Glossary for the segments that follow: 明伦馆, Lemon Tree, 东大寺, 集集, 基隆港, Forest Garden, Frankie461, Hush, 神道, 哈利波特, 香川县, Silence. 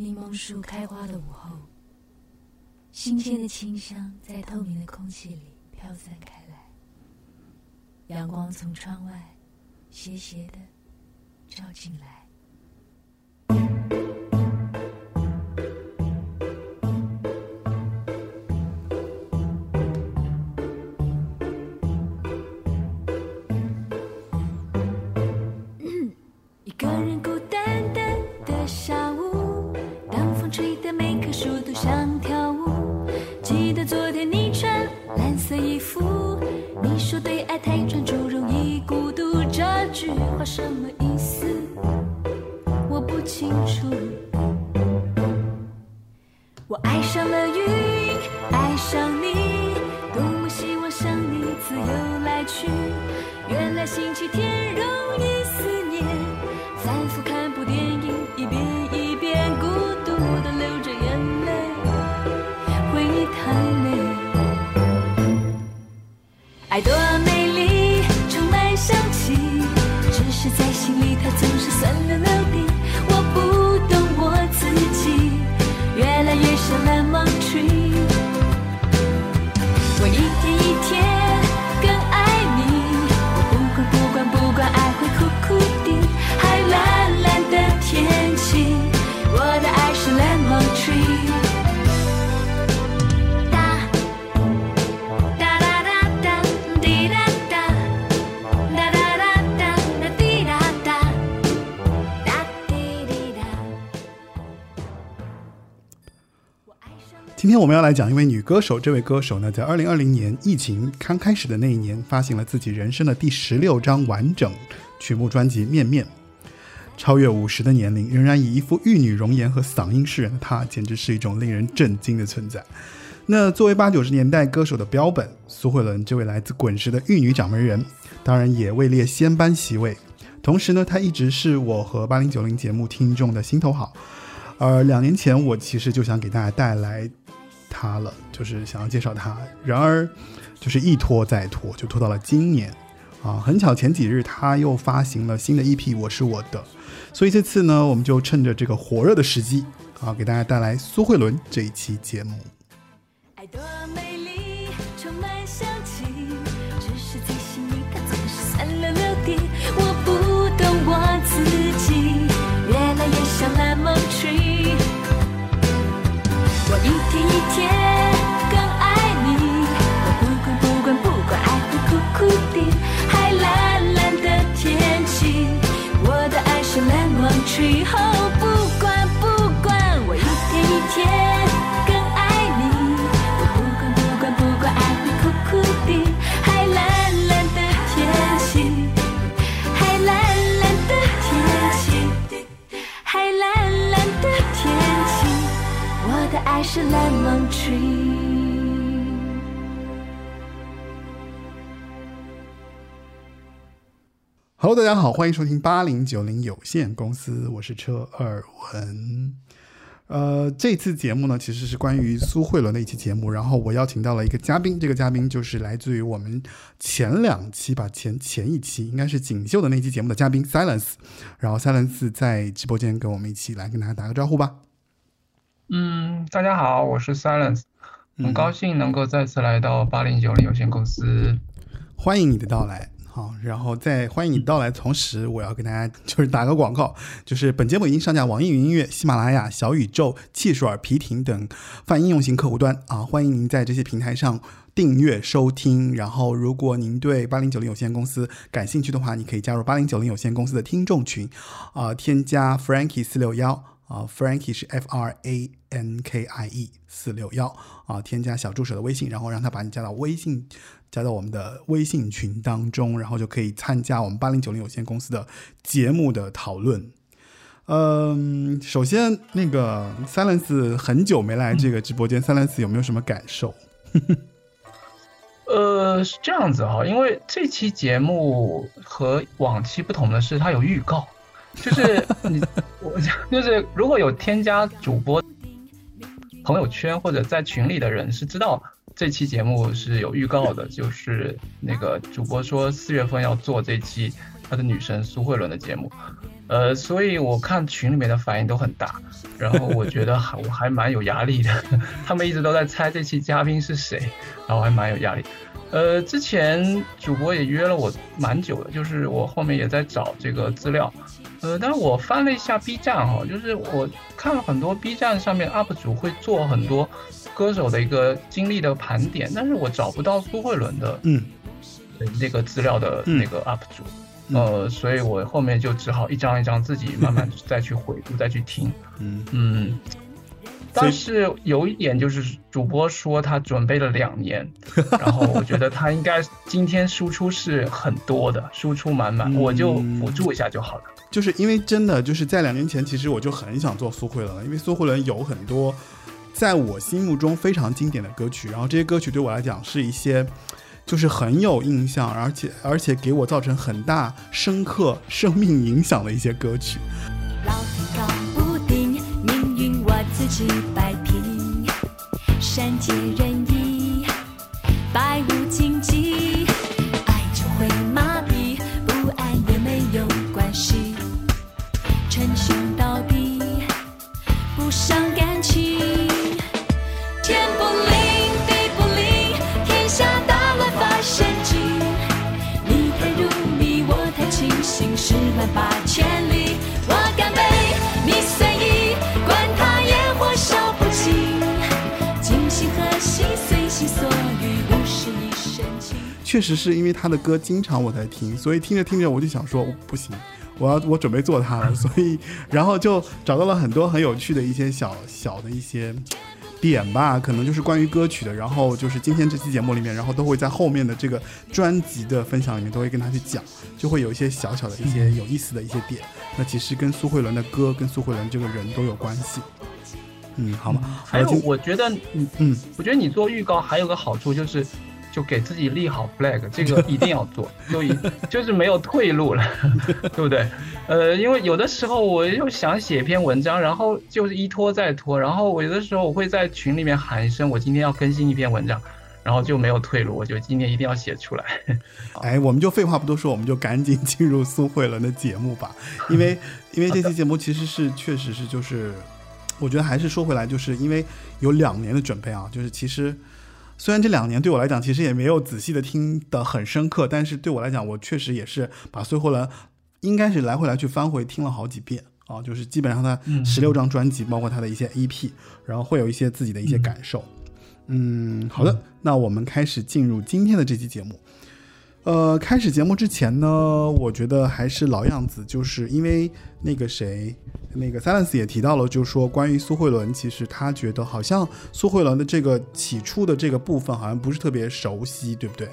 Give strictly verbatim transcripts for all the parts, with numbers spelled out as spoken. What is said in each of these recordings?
柠檬树开花的午后，新鲜的清香在透明的空气里飘散开来，阳光从窗外斜斜的照进来。今天我们要来讲一位女歌手，这位歌手呢，在二零二零年疫情刚开始的那一年，发行了自己人生的第十六张完整曲目专辑《面面》。超越五十的年龄，仍然以一副玉女容颜和嗓音示人的她，简直是一种令人震惊的存在。那作为八九十年代歌手的标本，苏慧伦这位来自滚石的玉女掌门人，当然也位列仙班席位。同时呢，她一直是我和八零九零节目听众的心头好。而两年前我其实就想给大家带来他了，就是想要介绍他，然而就是一拖再拖，就拖到了今年啊！很巧，前几日他又发行了新的 E P《我是我的》，所以这次呢，我们就趁着这个火热的时机啊，给大家带来苏慧伦这一期节目。爱多美丽，充满香气，只是在心里它总是酸溜溜的，我不懂我自己，越来越像 Lemon Tree。我一天一天更爱你，我不管不管不管，爱会苦苦的，还蓝蓝的天气，我的爱是 Lemon Tree。 哦，不管不管，我一天一天更爱你，我不管不管不管，爱会苦苦的，还蓝蓝的天气，还蓝蓝的天气，还蓝蓝的天气，我的爱是 Lemon Tree。 Hello， 大家好，欢迎收听八零九零有限公司，我是车尔文。呃，这次节目呢，其实是关于苏慧伦的一期节目，然后我邀请到了一个嘉宾，这个嘉宾就是来自于我们前两期吧，前前一期应该是锦绣的那期节目的嘉宾 Silence， 然后 Silence 在直播间跟我们一起来跟大家打个招呼吧。嗯，大家好，我是 Silence， 很高兴能够再次来到八零九零有限公司、嗯、欢迎你的到来。好，然后在欢迎你的到来同时，我要跟大家就是打个广告，就是本节目已经上架网易云音乐、喜马拉雅、小宇宙、汽水、皮艇等泛应用型客户端啊，欢迎您在这些平台上订阅收听。然后如果您对八零九零有限公司感兴趣的话，你可以加入八零九零有限公司的听众群啊、呃，添加 Frankie 四六一啊、Frankie 是 F R A N K I E 四六一、啊、添加小助手的微信，然后让他把你加到微信加到我们的微信群当中，然后就可以参加我们八零九零有限公司的节目的讨论。嗯，首先那个 Silence 很久没来这个直播间、嗯、Silence 有没有什么感受？呃，是这样子啊、哦，因为这期节目和往期不同的是它有预告，就是你，我就是如果有添加主播朋友圈或者在群里的人是知道这期节目是有预告的，就是那个主播说四月份要做这期他的女神苏慧伦的节目，呃，所以我看群里面的反应都很大，然后我觉得还我还蛮有压力的，他们一直都在猜这期嘉宾是谁，然后还蛮有压力。呃，之前主播也约了我蛮久的，就是我后面也在找这个资料，呃，但是我翻了一下 B 站哈、哦，就是我看了很多 B 站上面 U P 主会做很多歌手的一个经历的盘点，但是我找不到苏慧伦的嗯那个资料的那个 U P 主。嗯嗯呃，所以我后面就只好一张一张自己慢慢再去回顾，再去听。嗯嗯，但是有一点就是，主播说他准备了两年，然后我觉得他应该今天输出是很多的，输出满满，我就辅助一下就好了。就是因为真的就是在两年前，其实我就很想做苏慧伦，因为苏慧伦有很多在我心目中非常经典的歌曲，然后这些歌曲对我来讲是一些。就是很有印象，而且而且给我造成很大深刻生命影响的一些歌曲。老天搞不定，命运我自己摆平，善解人意，百无禁忌，爱就会麻痹，不爱也没有关系，称兄道弟，不伤感情，天不灵地不灵，天下大。神经，你太入迷，我太清醒，十万八千里，我干杯，你随意，管他烟火烧不尽，今夕何夕，随心所欲，不是一身情。确实是因为他的歌经常我在听，所以听着听着我就想说，不行，我要我准备做他了，所以然后就找到了很多很有趣的一些小小的一些。点吧，可能就是关于歌曲的，然后就是今天这期节目里面，然后都会在后面的这个专辑的分享里面都会跟他去讲，就会有一些小小的一些有意思的一些点，那其实跟苏慧伦的歌跟苏慧伦这个人都有关系。嗯，好吗？还有我觉得你嗯我觉得你做预告还有个好处，就是就给自己立好 flag， 这个一定要做，就就是没有退路了，对不对？呃，因为有的时候我又想写篇文章，然后就是一拖再拖，然后我有的时候我会在群里面喊一声，我今天要更新一篇文章，然后就没有退路，我就今天一定要写出来。哎，我们就废话不多说，我们就赶紧进入苏慧伦的节目吧，因为因为这期节目其实是确实是就是，我觉得还是说回来，就是因为有两年的准备啊，就是其实。虽然这两年对我来讲其实也没有仔细的听得很深刻，但是对我来讲我确实也是把苏慧伦应该是来回来去翻回听了好几遍啊，就是基本上他十六张专辑、嗯、包括他的一些 E P， 然后会有一些自己的一些感受。 嗯, 嗯好的，那我们开始进入今天的这期节目。呃，开始节目之前呢，我觉得还是老样子，就是因为那个谁，那个 Silence 也提到了，就是说关于苏慧伦，其实他觉得好像苏慧伦的这个起初的这个部分好像不是特别熟悉，对不对？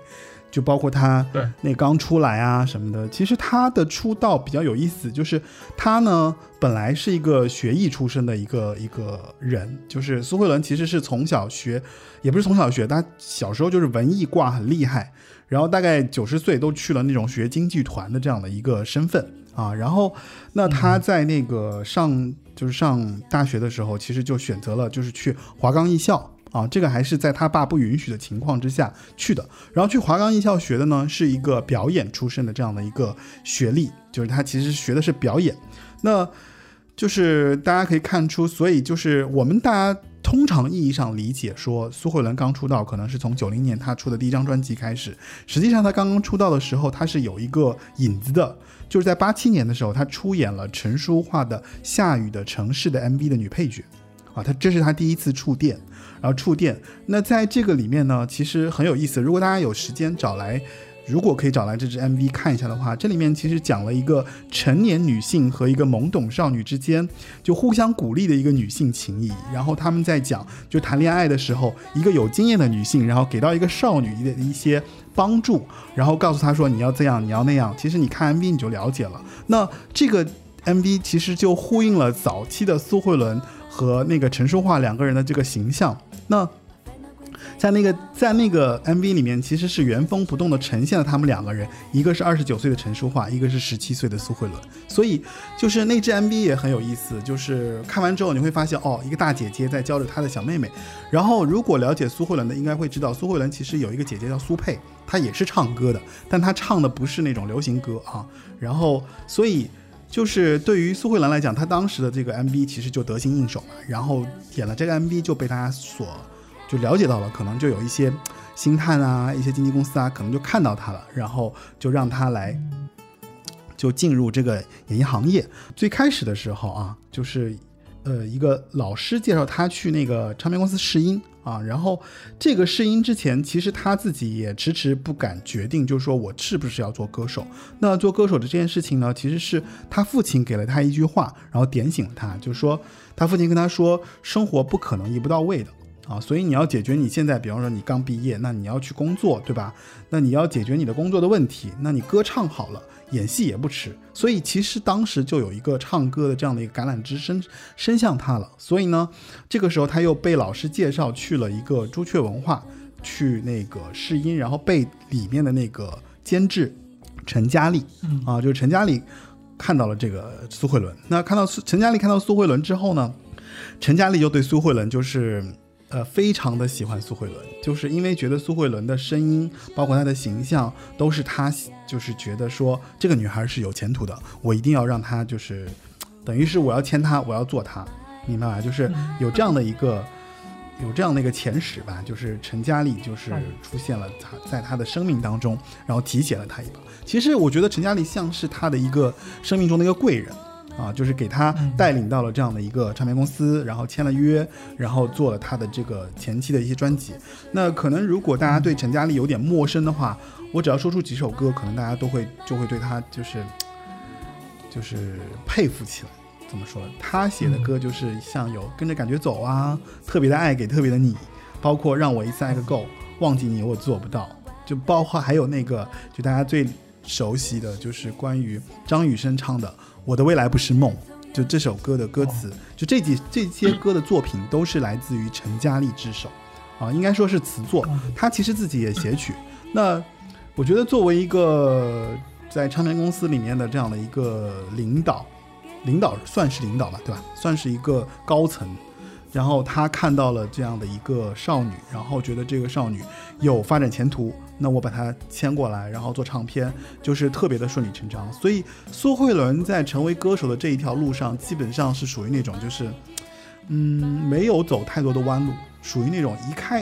就包括他那刚出来啊什么的。其实他的出道比较有意思，就是他呢本来是一个学艺出身的一个一个人，就是苏慧伦其实是从小学，也不是从小学，他小时候就是文艺挂很厉害。然后大概九十岁都去了那种学京剧团的这样的一个身份啊，然后那他在那个上就是上大学的时候，其实就选择了就是去华冈艺校啊，这个还是在他爸不允许的情况之下去的。然后去华冈艺校学的呢是一个表演出身的这样的一个学历，就是他其实学的是表演。那就是大家可以看出，所以就是我们大家。通常意义上理解说苏慧伦刚出道可能是从九零年他出的第一张专辑开始，实际上他刚刚出道的时候他是有一个引子的，就是在八七年的时候他出演了陈淑桦的《下雨的城市》的 M V 的女配角啊，他这是他第一次触电，然后触电。那在这个里面呢其实很有意思，如果大家有时间找来如果可以找来这支 M V 看一下的话，这里面其实讲了一个成年女性和一个懵懂少女之间就互相鼓励的一个女性情谊，然后他们在讲就谈恋爱的时候一个有经验的女性然后给到一个少女的一些帮助，然后告诉她说你要这样你要那样，其实你看 M V 你就了解了。那这个 M V 其实就呼应了早期的苏慧伦和那个陈淑桦两个人的这个形象。那在那个在那个 M V 里面其实是原封不动的呈现了他们两个人，一个是二十九岁的陈淑桦，一个是十七岁的苏慧伦。所以就是那支 M V 也很有意思，就是看完之后你会发现哦，一个大姐姐在教着她的小妹妹。然后如果了解苏慧伦的应该会知道，苏慧伦其实有一个姐姐叫苏佩，她也是唱歌的，但她唱的不是那种流行歌啊。然后所以就是对于苏慧兰来讲，她当时的这个 M V 其实就得心应手嘛，然后演了这个 M V 就被大家所就了解到了，可能就有一些星探啊，一些经纪公司啊，可能就看到她了，然后就让她来就进入这个演艺行业。最开始的时候啊，就是呃一个老师介绍她去那个唱片公司试音啊，然后这个试音之前，其实他自己也迟迟不敢决定，就是说我是不是要做歌手。那做歌手的这件事情呢，其实是他父亲给了他一句话，然后点醒了他，就是说他父亲跟他说，生活不可能一步到位的啊，所以你要解决你现在，比方说你刚毕业，那你要去工作，对吧？那你要解决你的工作的问题，那你歌唱好了，演戏也不迟。所以其实当时就有一个唱歌的这样的一个橄榄枝伸伸向他了。所以呢，这个时候他又被老师介绍去了一个朱雀文化，去那个试音，然后被里面的那个监制陈嘉丽、嗯、啊，就是陈嘉丽看到了这个苏慧伦。那看到陈嘉丽看到苏慧伦之后呢，陈嘉丽就对苏慧伦就是呃，非常的喜欢苏慧伦，就是因为觉得苏慧伦的声音，包括她的形象，都是她就是觉得说这个女孩是有前途的，我一定要让她就是，等于是我要签她，我要做她，明白吧？就是有这样的一个，有这样的一个前史吧，就是陈嘉丽就是出现了她在她的生命当中，然后提携了她一把。其实我觉得陈嘉丽像是她的一个生命中的一个贵人。啊，就是给他带领到了这样的一个唱片公司，然后签了约，然后做了他的这个前期的一些专辑。那可能如果大家对陈嘉丽有点陌生的话，我只要说出几首歌，可能大家都会就会对他就是就是佩服起来。怎么说？他写的歌就是像有跟着感觉走啊，特别的爱给特别的你，包括让我一次爱个够，忘记你我做不到，就包括还有那个就大家最熟悉的就是关于张雨生唱的我的未来不是梦，就这首歌的歌词，就这几这些歌的作品都是来自于陈嘉丽之手啊，应该说是词作，他其实自己也写曲。那我觉得作为一个在唱片公司里面的这样的一个领导领导算是领导吧，对吧，算是一个高层，然后他看到了这样的一个少女，然后觉得这个少女有发展前途，那我把她签过来，然后做唱片，就是特别的顺理成章。所以苏慧伦在成为歌手的这一条路上，基本上是属于那种就是，嗯，没有走太多的弯路，属于那种一开，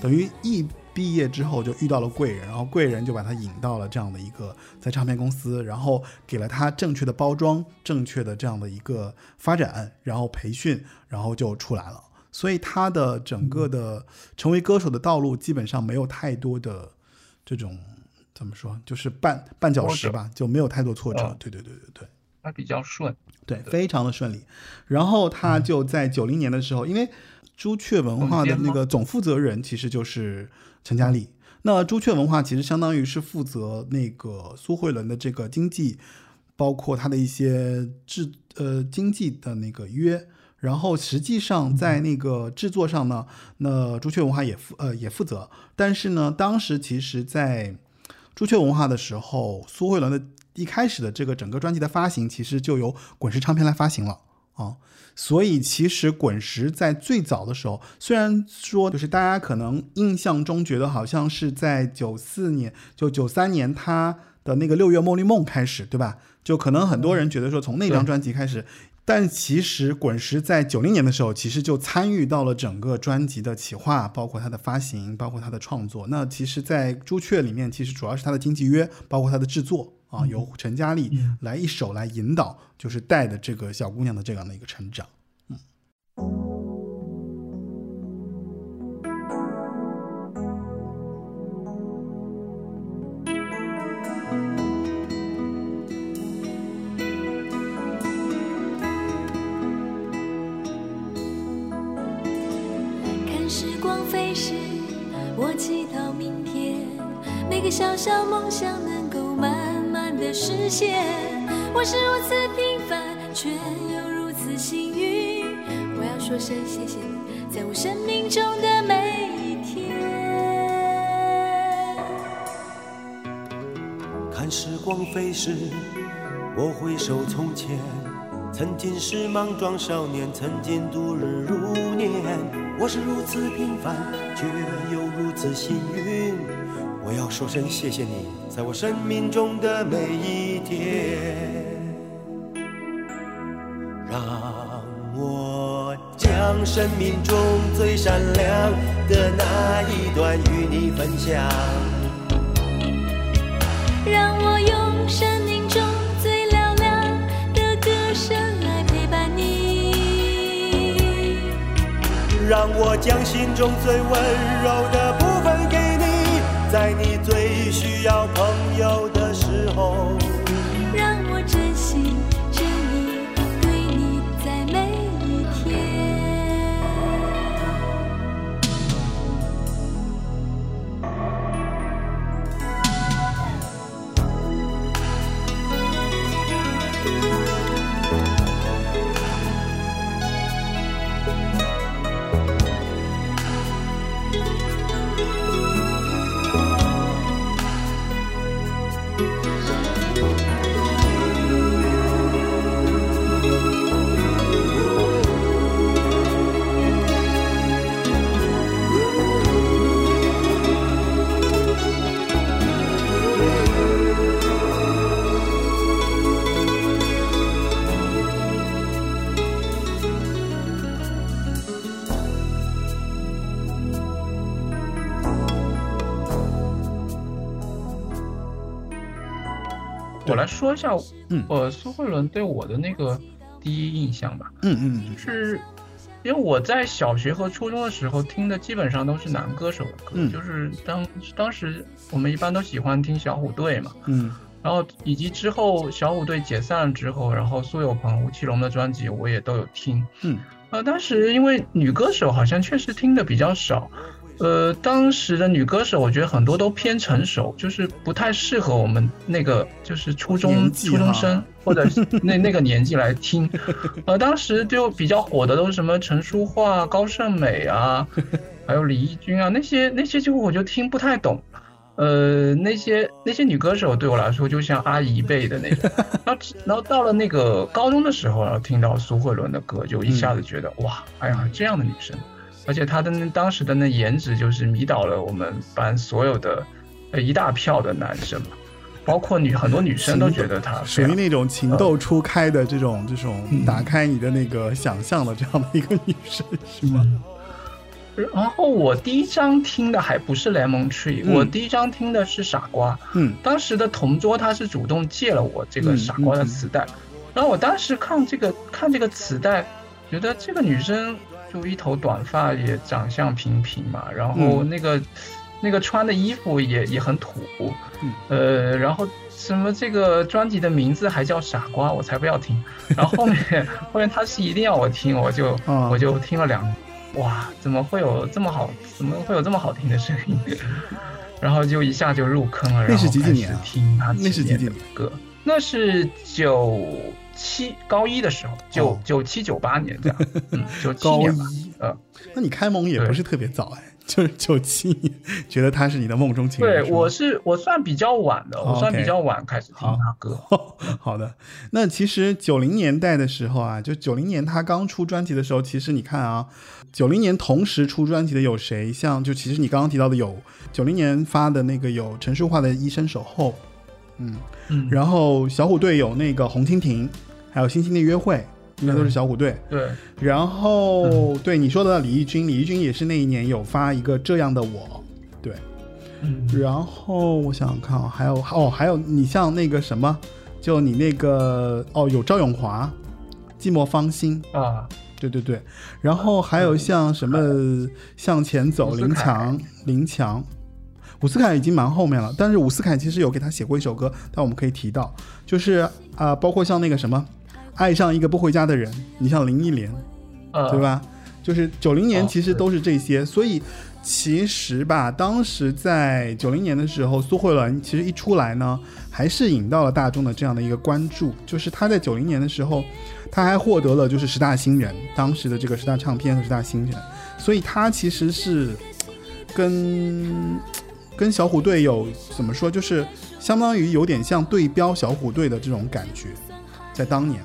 等于一毕业之后就遇到了贵人，然后贵人就把她引到了这样的一个在唱片公司，然后给了她正确的包装，正确的这样的一个发展，然后培训，然后就出来了。所以他的整个的成为歌手的道路基本上没有太多的这种怎么说，就是绊绊脚石吧，就没有太多挫折。对对对对对，他比较顺，对，非常的顺利。然后他就在九零年的时候，因为朱雀文化的那个总负责人其实就是陈嘉丽。那朱雀文化其实相当于是负责那个苏慧伦的这个经济，包括他的一些制呃经济的那个约。然后实际上在那个制作上呢，那朱雀文化也负呃也负责，但是呢，当时其实在朱雀文化的时候，苏慧伦的一开始的这个整个专辑的发行，其实就由滚石唱片来发行了啊，所以其实滚石在最早的时候，虽然说就是大家可能印象中觉得好像是在九四年就九三年他的那个六月梦绿梦开始，对吧？就可能很多人觉得说从那张专辑开始。但其实滚石在九零年的时候，其实就参与到了整个专辑的企划，包括它的发行，包括它的创作。那其实在朱雀里面，其实主要是它的经纪约，包括它的制作啊，由陈嘉丽来一手来引导，就是带的这个小姑娘的这样的一个成长。嗯。小小梦想能够慢慢的实现，我是如此平凡，却又如此幸运。我要说声谢谢，在我生命中的每一天。看时光飞逝，我回首从前，曾经是莽撞少年，曾经度日如年。我是如此平凡，却又如此幸运。我要说声谢谢你，在我生命中的每一天。让生命中最闪亮的那一段与你分享，让我用生命中最嘹亮的歌声来陪伴你，让我将心中最温柔的部分给你，在你最需要朋友的时候，让我珍惜说一下，嗯，呃，苏慧伦对我的那个第一印象吧，嗯嗯，就是因为我在小学和初中的时候听的基本上都是男歌手的歌，嗯，就是当当时我们一般都喜欢听小虎队嘛，嗯，然后以及之后小虎队解散了之后，然后苏有朋、吴奇隆的专辑我也都有听，嗯，呃，当时因为女歌手好像确实听的比较少。呃，当时的女歌手，我觉得很多都偏成熟，就是不太适合我们那个就是初中初中生或者那那个年纪来听。呃，当时就比较火的都是什么陈淑桦、高胜美啊，还有李翊君啊，那些那些就我就听不太懂。呃，那些那些女歌手对我来说就像阿姨辈的那种。然后然后到了那个高中的时候，然后听到苏慧伦的歌，就一下子觉得、嗯、哇，哎呀，这样的女生。而且他的当时的那颜值就是迷倒了我们班所有的一大票的男生嘛，包括女很多女生都觉得他属于那种情窦初开的这种、嗯、这种打开你的那个想象的这样的一个女生是吗、嗯、然后我第一张听的还不是 Lemon Tree、嗯、我第一张听的是傻瓜，嗯，当时的同桌他是主动借了我这个傻瓜的磁带、嗯嗯、然后我当时看这个看这个磁带觉得这个女生就一头短发，也长相平平嘛，然后那个、嗯、那个穿的衣服也也很土、嗯、呃然后什么这个专辑的名字还叫傻瓜，我才不要听，然后后面后面他是一定要我听，我就、哦、我就听了两哇怎么会有这么好怎么会有这么好听的声音，然后就一下就入坑了。那是几几年、啊、听他那是几几年歌？那是九七高一的时候，九九七九八年这样，嗯，九七年吧，呃，那你开蒙也不是特别早哎，就是九七年，觉得他是你的梦中情人。对，我是我算比较晚的， oh, okay. 我算比较晚开始听他歌。好, 好的，那其实九零年代的时候啊，就九零年他刚出专辑的时候，其实你看啊，九零年同时出专辑的有谁？像就其实你刚刚提到的有九零年发的那个有陈淑桦的《一生守候》。嗯, 嗯，然后小虎队有那个红蜻蜓，还有星星的约会，应该都是小虎队。对，对然后、嗯、对你说的李翊君，李翊君也是那一年有发一个这样的我，对。嗯、然后我想看，还有哦，还有你像那个什么，就你那个哦，有赵咏华，寂寞芳心啊，对对对。然后还有像什么、嗯、向前走，林强，林强。伍思凯已经蛮后面了，但是伍思凯其实有给他写过一首歌，但我们可以提到，就是啊、呃，包括像那个什么，爱上一个不回家的人，你像林忆莲，呃、对吧？就是九零年其实都是这些，哦、所以其实吧，当时在九零年的时候，苏慧伦其实一出来呢，还是引到了大众的这样的一个关注，就是他在九零年的时候，他还获得了就是十大新人，当时的这个十大唱片和十大新人，所以他其实是跟。跟小虎队有怎么说，就是相当于有点像对标小虎队的这种感觉，在当年，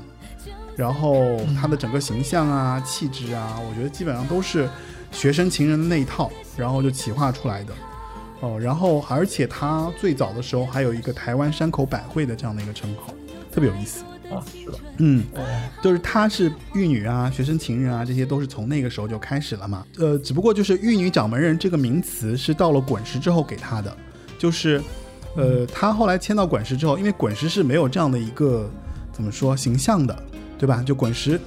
然后他的整个形象啊、气质啊，我觉得基本上都是学生情人的那一套，然后就企划出来的哦。然后而且他最早的时候还有一个台湾山口百惠的这样的一个称号，特别有意思。啊，是吧？嗯，就是她是玉女啊，学生情人啊，这些都是从那个时候就开始了嘛。呃，只不过就是玉女掌门人这个名词是到了滚石之后给她的，就是呃，她后来签到滚石之后，因为滚石是没有这样的一个怎么说形象的，对吧？就滚石。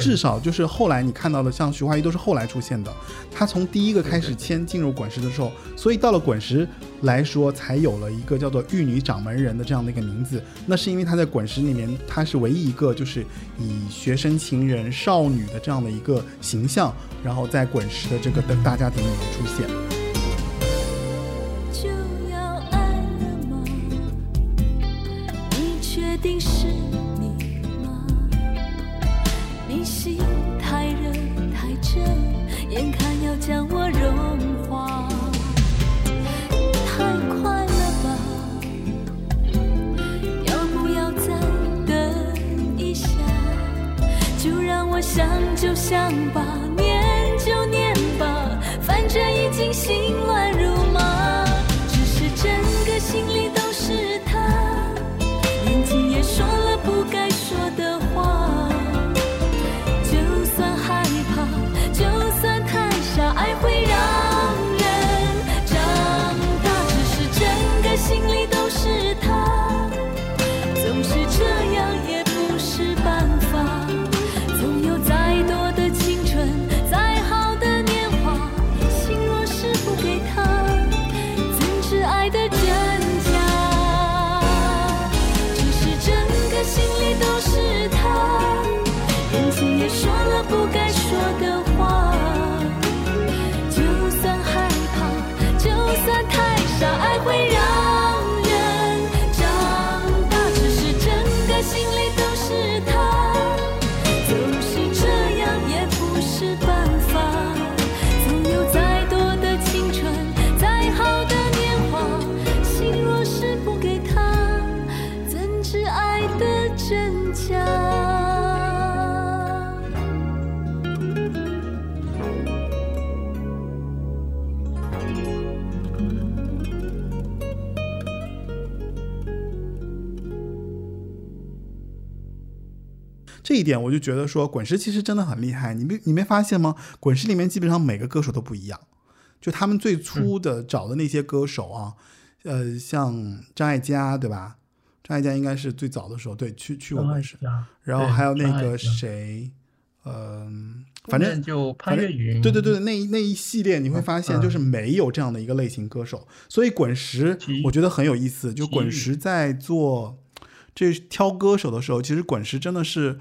至少就是后来你看到的像徐怀钰都是后来出现的，他从第一个开始签进入滚石的时候，所以到了滚石来说才有了一个叫做玉女掌门人的这样的一个名字。那是因为他在滚石里面他是唯一一个就是以学生情人少女的这样的一个形象，然后在滚石的这个大家庭里面出现。就要爱了吗？你确定是心太热太真，眼看要将我融化，太快了吧？要不要再等一下？就让我想就想吧，念就念吧，反正已经心乱如麻，只是整个心里都是他，眼睛也说了不该说的话。爱会让人长大，只是整个心里都是他，总是这样也不是办法，总有再多的青春，再好的年华，心若是不给他，怎知爱的真假？只是整个心里都是他，眼睛也说了不该说的话。傻爱会让人长大，只是整个心里都是他，总是这样也不是办法，总有再多的青春，再好的年华，心若是不给他，怎知爱的真假？这一点我就觉得说滚石其实真的很厉害，你没你没发现吗？滚石里面基本上每个歌手都不一样，就他们最初的找的那些歌手啊，嗯、呃，像张艾嘉对吧？张艾嘉应该是最早的时候对去去过滚石，然后还有那个谁，嗯、呃，反正就潘越云，对对对，那那一系列你会发现就是没有这样的一个类型歌手，嗯、所以滚石我觉得很有意思，就滚石在做这挑歌手的时候，其实滚石真的是。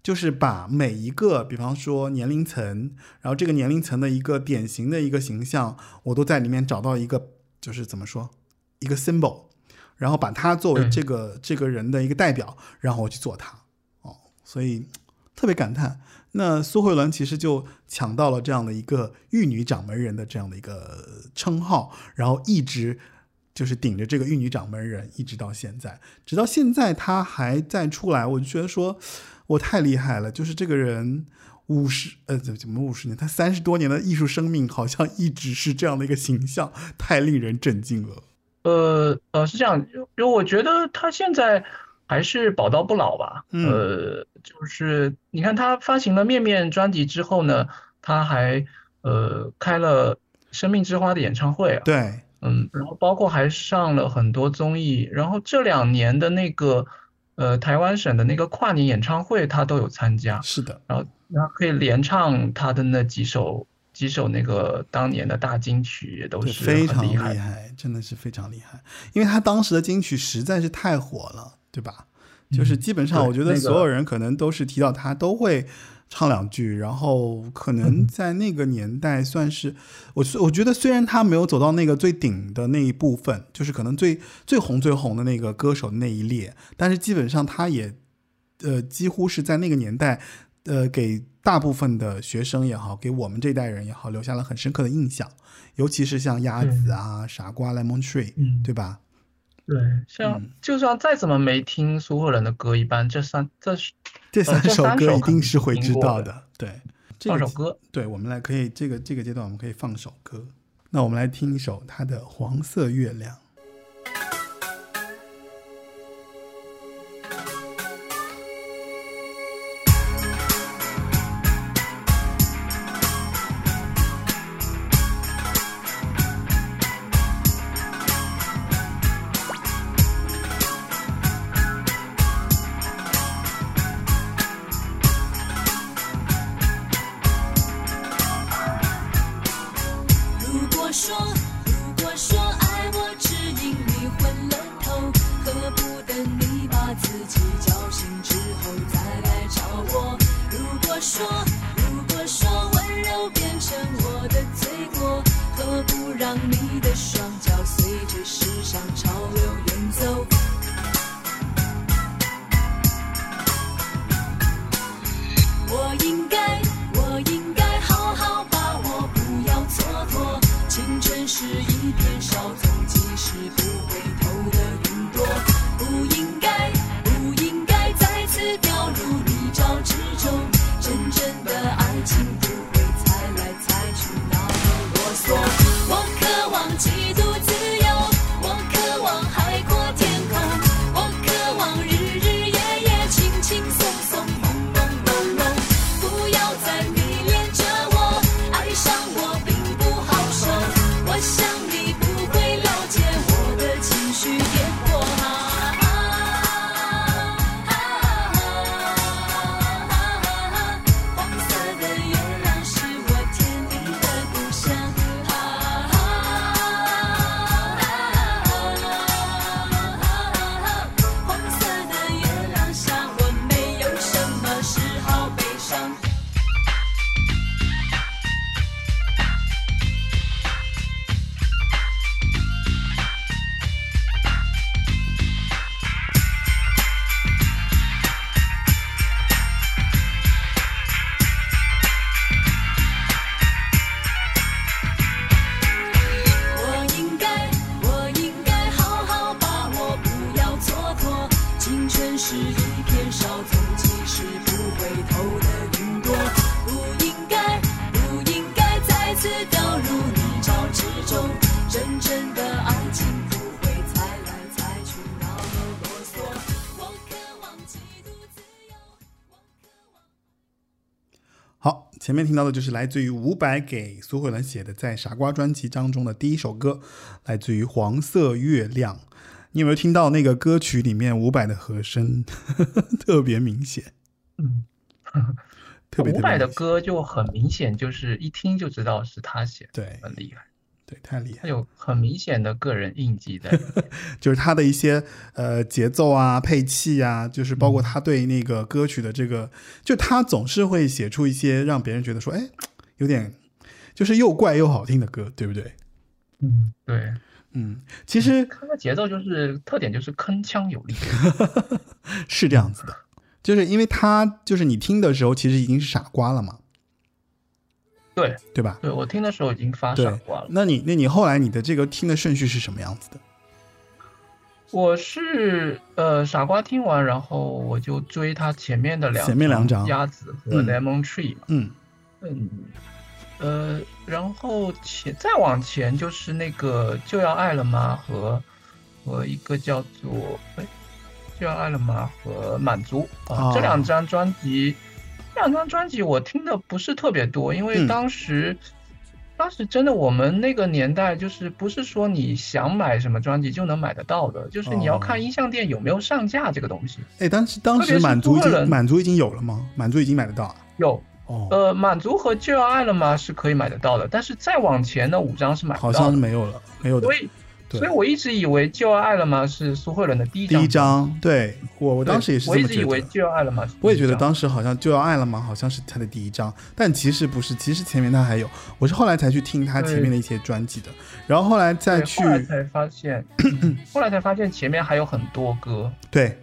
就是把每一个比方说年龄层，然后这个年龄层的一个典型的一个形象，我都在里面找到一个就是怎么说一个 symbol， 然后把它作为这个这个人的一个代表，然后我去做它哦，所以特别感叹。那苏慧伦其实就抢到了这样的一个玉女掌门人的这样的一个称号，然后一直就是顶着这个玉女掌门人一直到现在，直到现在她还在出来，我就觉得说我太厉害了，就是这个人五十呃怎么五十年，他三十多年的艺术生命好像一直是这样的一个形象，太令人震惊了。呃呃是这样，因为我觉得他现在还是宝刀不老吧。嗯、呃，就是你看他发行了《面面》专辑之后呢，他还呃开了生命之花的演唱会、啊。对，嗯，然后包括还上了很多综艺，然后这两年的那个。呃，台湾省的那个跨年演唱会，他都有参加。是的，然后他可以连唱他的那几首几首那个当年的大金曲，也都是非常厉害，真的是非常厉害。因为他当时的金曲实在是太火了，对吧？嗯、就是基本上，我觉得所有人可能都是提到他都会唱两句，然后可能在那个年代算是、嗯、我我觉得虽然他没有走到那个最顶的那一部分，就是可能最最红最红的那个歌手的那一列，但是基本上他也呃几乎是在那个年代呃给大部分的学生也好，给我们这代人也好，留下了很深刻的印象，尤其是像鸭子啊、嗯、傻瓜 Lemon Tree、嗯、对吧？对，像、嗯、就算再怎么没听苏慧伦的歌一般，这三这这三首歌一定是会知道的。对，放首歌，对，我们来可以这个这个阶段我们可以放首歌。那我们来听一首他的《黄色月亮》。让你的双脚随着时尚潮流远走。我应该，我应该好好把握，不要蹉跎。青春是一片稍纵即逝、不回头的云朵，不应该，不应该再次掉入泥沼之中。真正的爱情不会猜来猜去那么啰嗦。我渴望极度自由，我渴望海阔天空，我渴望日日夜夜轻轻松松、朦朦胧胧。不要再迷恋着我，爱上我并不好受。我想你不会了解我的情绪变化。啊前面听到的就是来自于伍佰给苏慧伦写的在傻瓜专辑当中的第一首歌，来自于黄色月亮。你有没有听到那个歌曲里面伍佰的和声特别明显？嗯，特别伍佰的歌就很明显，就是一听就知道是他写的，对，很厉害，对，太厉害，他有很明显的个人印记在就是他的一些呃节奏啊、配器啊，就是包括他对那个歌曲的这个，就他总是会写出一些让别人觉得说，哎，有点就是又怪又好听的歌，对不对？嗯，对，嗯，其实他的节奏就是特点就是铿锵有力，是这样子的，就是因为他就是你听的时候其实已经是傻瓜了嘛。对，对吧？对，我听的时候已经发傻瓜了。那你那你后来你的这个听的顺序是什么样子的？我是呃傻瓜听完，然后我就追他前面的两前面两张鸭子和 Lemon Tree 嘛。嗯嗯呃，然后前再往前就是那个就要爱了吗和和一个叫做哎就要爱了吗和满足啊、哦、这两张专辑。这两张专辑我听的不是特别多，因为当时、嗯、当时真的我们那个年代就是不是说你想买什么专辑就能买得到的，就是你要看音像店有没有上架这个东西。哎、哦，当时当时满足已经满足已经有了吗？满足已经买得到、啊、有、哦、呃，满足和就要爱了吗是可以买得到的，但是再往前的五张是买不到的，好像是没有了，没有的。所以所以我一直以为就要爱了吗是苏慧伦的第一张第一张对我我当时也是这么觉得，我一直以为就要爱了吗我也觉得当时好像就要爱了吗好像是他的第一张，但其实不是，其实前面他还有，我是后来才去听他前面的一些专辑的，然后后来再去后来才发现后来才发现前面还有很多歌，对，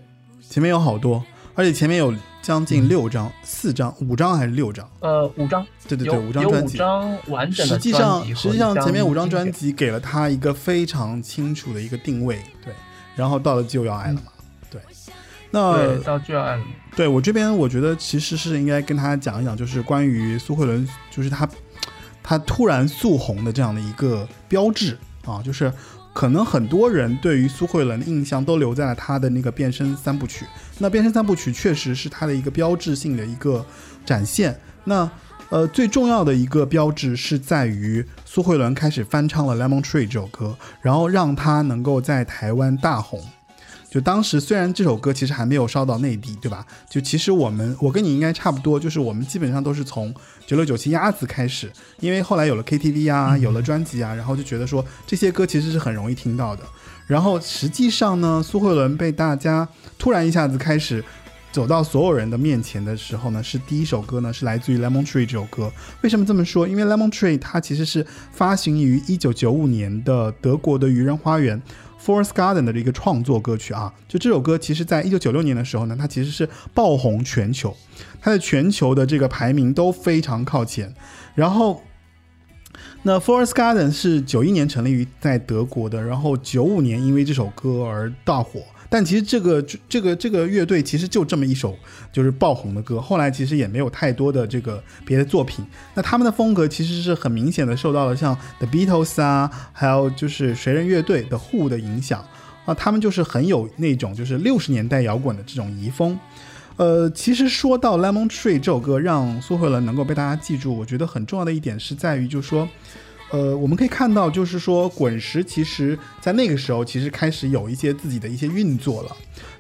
前面有好多，而且前面有将近六张、嗯、四张五张还是六张呃五张对对对五张专辑，有五张完整的专辑，实际上实际上前面五张专辑给了他一个非常清楚的一个定位，对，然后到了就要爱了嘛、嗯、对，那对到就要爱了，对，我这边我觉得其实是应该跟他讲一讲，就是关于苏慧伦就是他他突然速红的这样的一个标志啊，就是可能很多人对于苏慧伦的印象都留在了她的那个变身三部曲，那变身三部曲确实是她的一个标志性的一个展现，那呃最重要的一个标志是在于苏慧伦开始翻唱了 Lemon Tree 这首歌，然后让她能够在台湾大红，就当时虽然这首歌其实还没有烧到内地，对吧，就其实我们我跟你应该差不多，就是我们基本上都是从九六九七鸭子开始，因为后来有了 K T V 啊，有了专辑啊，然后就觉得说这些歌其实是很容易听到的，然后实际上呢苏慧伦被大家突然一下子开始走到所有人的面前的时候呢，是第一首歌呢是来自于 Lemon Tree 这首歌。为什么这么说？因为 Lemon Tree 它其实是发行于一九九五年的德国的愚人花园 Forest Garden 的一个创作歌曲啊。就这首歌其实在一九九六年的时候呢，它其实是爆红全球，它的全球的这个排名都非常靠前。然后那 Forest Garden 是九一年成立于在德国的，然后九五年因为这首歌而大火。但其实这个这个这个乐队其实就这么一首就是爆红的歌，后来其实也没有太多的这个别的作品。那他们的风格其实是很明显的受到了像 The Beatles 啊，还有就是谁人乐队的 Who 的影响啊，他们就是很有那种就是六十年代摇滚的这种遗风。呃，其实说到 Lemon Tree 这首歌让苏慧伦能够被大家记住，我觉得很重要的一点是在于就是说呃，我们可以看到就是说滚石其实在那个时候其实开始有一些自己的一些运作了。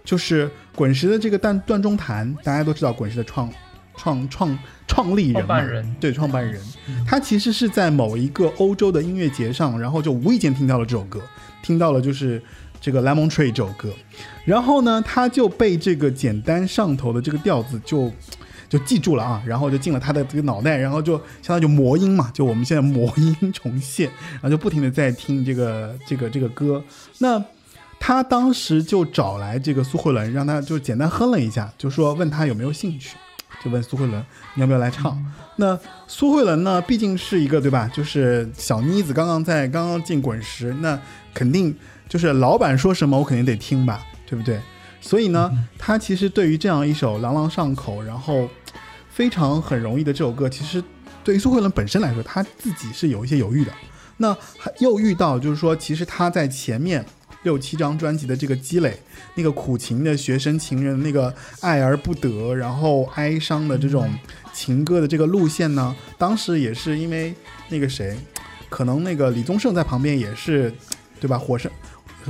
就是滚石的这个段钟谭，大家都知道滚石的创创创创立人嘛，创办人，对，创办人、嗯、他其实是在某一个欧洲的音乐节上，然后就无意间听到了这首歌，听到了就是这个 Lemon Tree 这首歌，然后呢他就被这个简单上头的这个调子就就记住了啊，然后就进了他的这个脑袋，然后就相当于就魔音嘛，就我们现在魔音重现，然后就不停的在听这个这个这个歌。那他当时就找来这个苏慧伦，让他就简单哼了一下，就说问他有没有兴趣，就问苏慧伦你要不要来唱。那苏慧伦呢毕竟是一个对吧，就是小妮子刚刚在刚刚进滚石，那肯定就是老板说什么我肯定得听吧，对不对？所以呢他其实对于这样一首朗朗上口然后非常很容易的这首歌，其实对于苏慧伦本身来说他自己是有一些犹豫的。那又遇到就是说其实他在前面六七张专辑的这个积累，那个苦情的学生情人，那个爱而不得然后哀伤的这种情歌的这个路线呢，当时也是因为那个谁可能那个李宗盛在旁边也是对吧，火上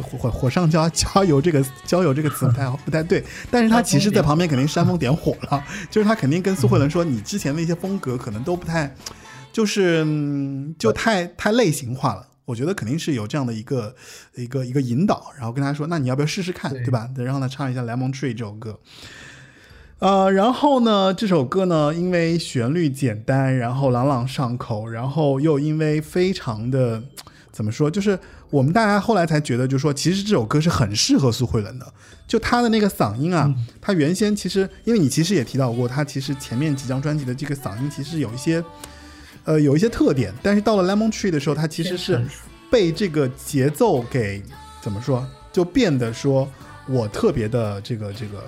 火火上浇浇油，这个浇油这个词不太不太对，但是他其实在旁边肯定煽风点火了，就是他肯定跟苏慧伦说你之前的一些风格可能都不太就是、嗯、就太太类型化了，我觉得肯定是有这样的一个一个一个引导，然后跟他说那你要不要试试看， 对, 对吧，然后呢唱一下 Lemon Tree 这首歌。呃，然后呢这首歌呢因为旋律简单然后朗朗上口，然后又因为非常的怎么说，就是我们大家后来才觉得就是说其实这首歌是很适合苏慧伦的，就他的那个嗓音啊，他原先其实因为你其实也提到过他其实前面几张专辑的这个嗓音其实有一些呃有一些特点，但是到了 Lemon Tree 的时候他其实是被这个节奏给怎么说就变得说我特别的这个这个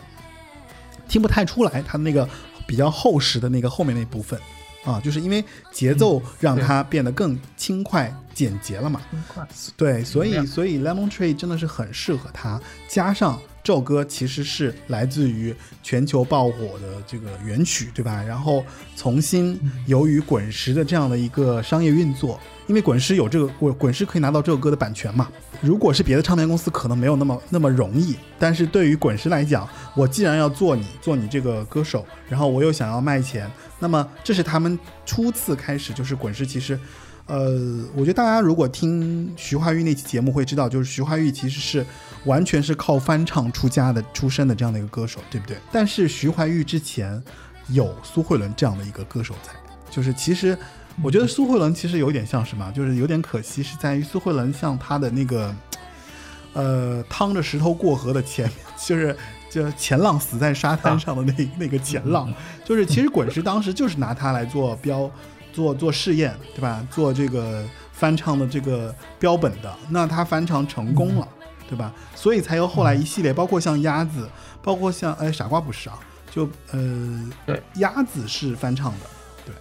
听不太出来他那个比较厚实的那个后面那部分啊，就是因为节奏让它变得更轻快简洁了嘛。对，所以所以 Lemon Tree 真的是很适合它，加上这首歌其实是来自于全球爆火的这个原曲，对吧？然后重新由于滚石的这样的一个商业运作，因为滚石有这个滚石可以拿到这首歌的版权嘛。如果是别的唱片公司可能没有那么那么容易，但是对于滚石来讲，我既然要做你做你这个歌手，然后我又想要卖钱，那么这是他们初次开始就是滚石其实呃，我觉得大家如果听徐怀钰那期节目会知道，就是徐怀钰其实是完全是靠翻唱出家的出身的这样的一个歌手，对不对？但是徐怀钰之前有苏慧伦这样的一个歌手在，就是其实我觉得苏慧伦其实有点像什么，就是有点可惜是在于苏慧伦像他的那个呃，趟着石头过河的前就是就前浪死在沙滩上的那、啊、那个前浪，就是其实滚石当时就是拿他来做标做做试验，对吧？做这个翻唱的这个标本的，那他翻唱成功了，对吧？所以才有后来一系列，包括像鸭子，包括像哎傻瓜不是啊，就呃对，鸭子是翻唱的，对，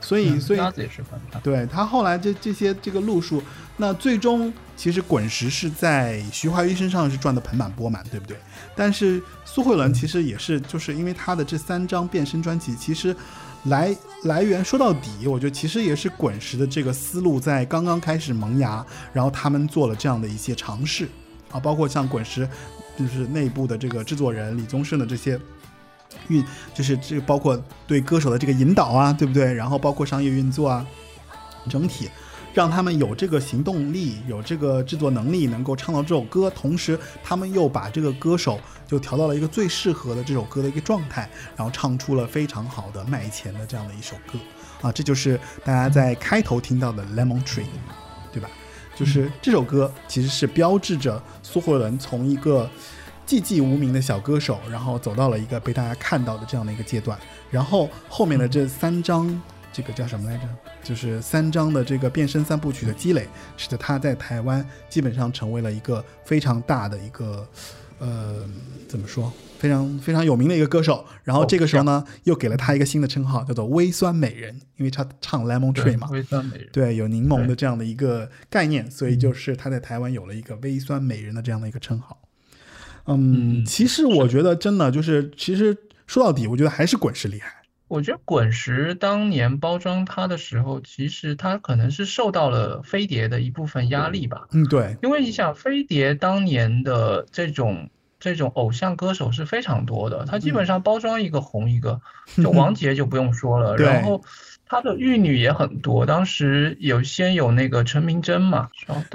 所以、嗯、所以鸭子也是翻唱，对他后来这这些这个路数，那最终其实滚石是在徐怀钰身上是赚的盆满钵满，对不对？但是苏慧伦其实也是，就是因为他的这三张变身专辑，其实。来来源说到底，我觉得其实也是滚石的这个思路在刚刚开始萌芽，然后他们做了这样的一些尝试啊，包括像滚石就是内部的这个制作人李宗盛的这些运，就是这包括对歌手的这个引导啊，对不对？然后包括商业运作啊，整体，让他们有这个行动力，有这个制作能力，能够唱到这首歌，同时他们又把这个歌手就调到了一个最适合的这首歌的一个状态，然后唱出了非常好的卖钱的这样的一首歌啊，这就是大家在开头听到的 Lemon Tree， 对吧？就是这首歌其实是标志着苏霍伦从一个寂寂无名的小歌手，然后走到了一个被大家看到的这样的一个阶段。然后后面的这三张，这个叫什么来着？就是三张的这个变身三部曲的积累，使得他在台湾基本上成为了一个非常大的一个，呃，怎么说？非常非常有名的一个歌手。然后这个时候呢，哦、又给了他一个新的称号，叫做微酸美人，因为他唱 Lemon Tree 嘛，微酸美人，对，有柠檬的这样的一个概念，所以就是他在台湾有了一个微酸美人的这样的一个称号。嗯，其实我觉得真的就是，其实说到底，我觉得还是滚石厉害。我觉得滚石当年包装它的时候，其实它可能是受到了飞碟的一部分压力吧。嗯，对，因为你想，飞碟当年的这种这种偶像歌手是非常多的，它基本上包装一个红一个，嗯、就王杰就不用说了，然后。他的玉女也很多，当时有先有那个陈明真嘛。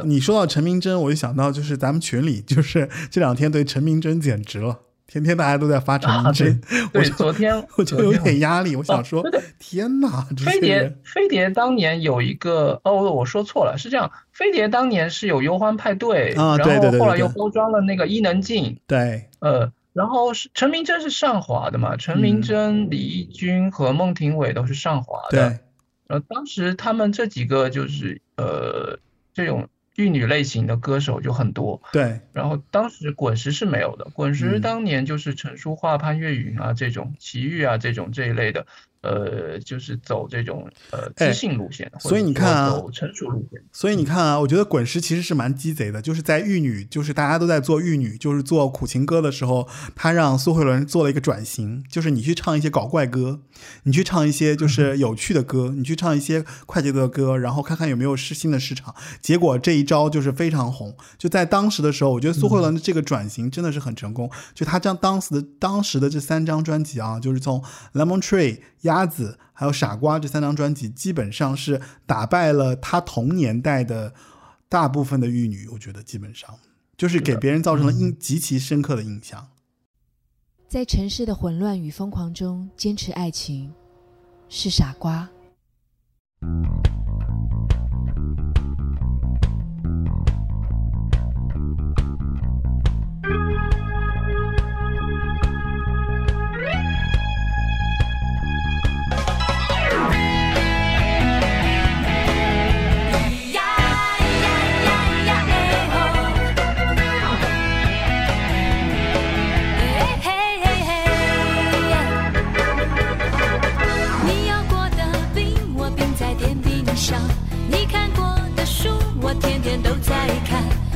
你说到陈明真，我就想到就是咱们群里，就是这两天对陈明真简直了，天天大家都在发陈明真。啊、对, 对，昨天我就有点压力，我想说，啊、天哪！飞碟飞碟当年有一个哦，我说错了，是这样，飞碟当年是有忧欢派对，啊、然后后来又包装了那个伊能静。对，呃。然后陈明真是上华的嘛，陈明真、李翊君和孟庭苇都是上华的。对，呃，当时他们这几个就是呃这种玉女类型的歌手就很多。对，然后当时滚石是没有的，滚石当年就是陈淑桦、潘越云啊这种，齐豫啊这种这一类的，呃，就是走这种呃知性路线，所以你看啊，走成熟路线。所以你看啊，我觉得滚石其实是蛮鸡贼的，就是在玉女，就是大家都在做玉女，就是做苦情歌的时候，他让苏慧伦做了一个转型，就是你去唱一些搞怪歌，你去唱一些就是有趣的歌，嗯、你去唱一些快节奏的歌，然后看看有没有新的市场。结果这一招就是非常红，就在当时的时候，我觉得苏慧伦的这个转型真的是很成功。嗯、就他将当时的当时的这三张专辑啊，就是从 Lemon Tree、鸭子还有傻瓜这三张专辑，基本上是打败了他同年代的大部分的玉女。我觉得基本上就是给别人造成了极其深刻的印象。在城市的混乱与疯狂中坚持爱情，是傻瓜。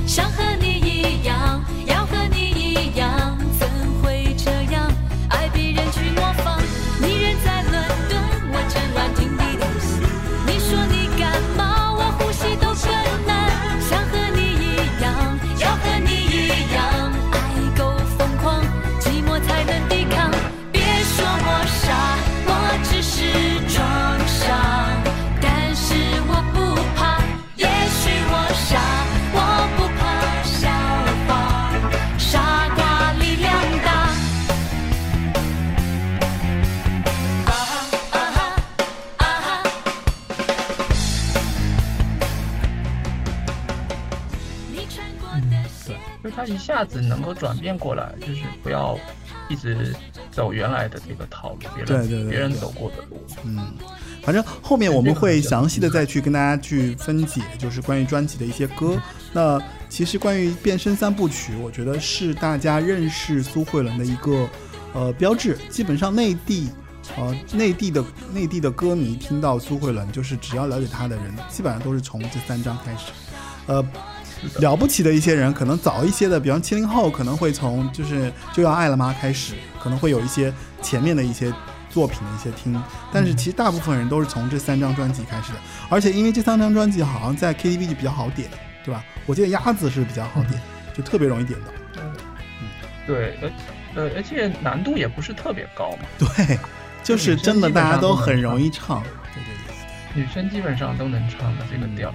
想和你一样，要和你一样，怎会这样？爱比人去模仿。你人在伦敦，我正乱听你的心。你说你感冒，我呼吸都困难。想和你一样，要和你一样，爱够疯狂，寂寞才能抵抗。别说我傻，我只是装傻，但是我不怕。也许我傻。他一下子能够转变过来，就是不要一直走原来的这个套路，别人对对对对别人走过的路。嗯，反正后面我们会详细的再去跟大家去分解，就是关于专辑的一些歌。那其实关于变身三部曲，我觉得是大家认识苏慧伦的一个呃标志。基本上内地呃内地的内地的歌迷听到苏慧伦，就是只要了解他的人，基本上都是从这三张开始。呃。了不起的一些人，可能早一些的，比方七零后，可能会从就是就要爱了吗开始，可能会有一些前面的一些作品的一些听，但是其实大部分人都是从这三张专辑开始的，而且因为这三张专辑好像在 K T V 就比较好点，对吧？我记得鸭子是比较好点，嗯、就特别容易点到。嗯，对，呃，而且难度也不是特别高嘛。对，就是真的大家都很容易唱。对对对对。女生基本上都能唱的这个调。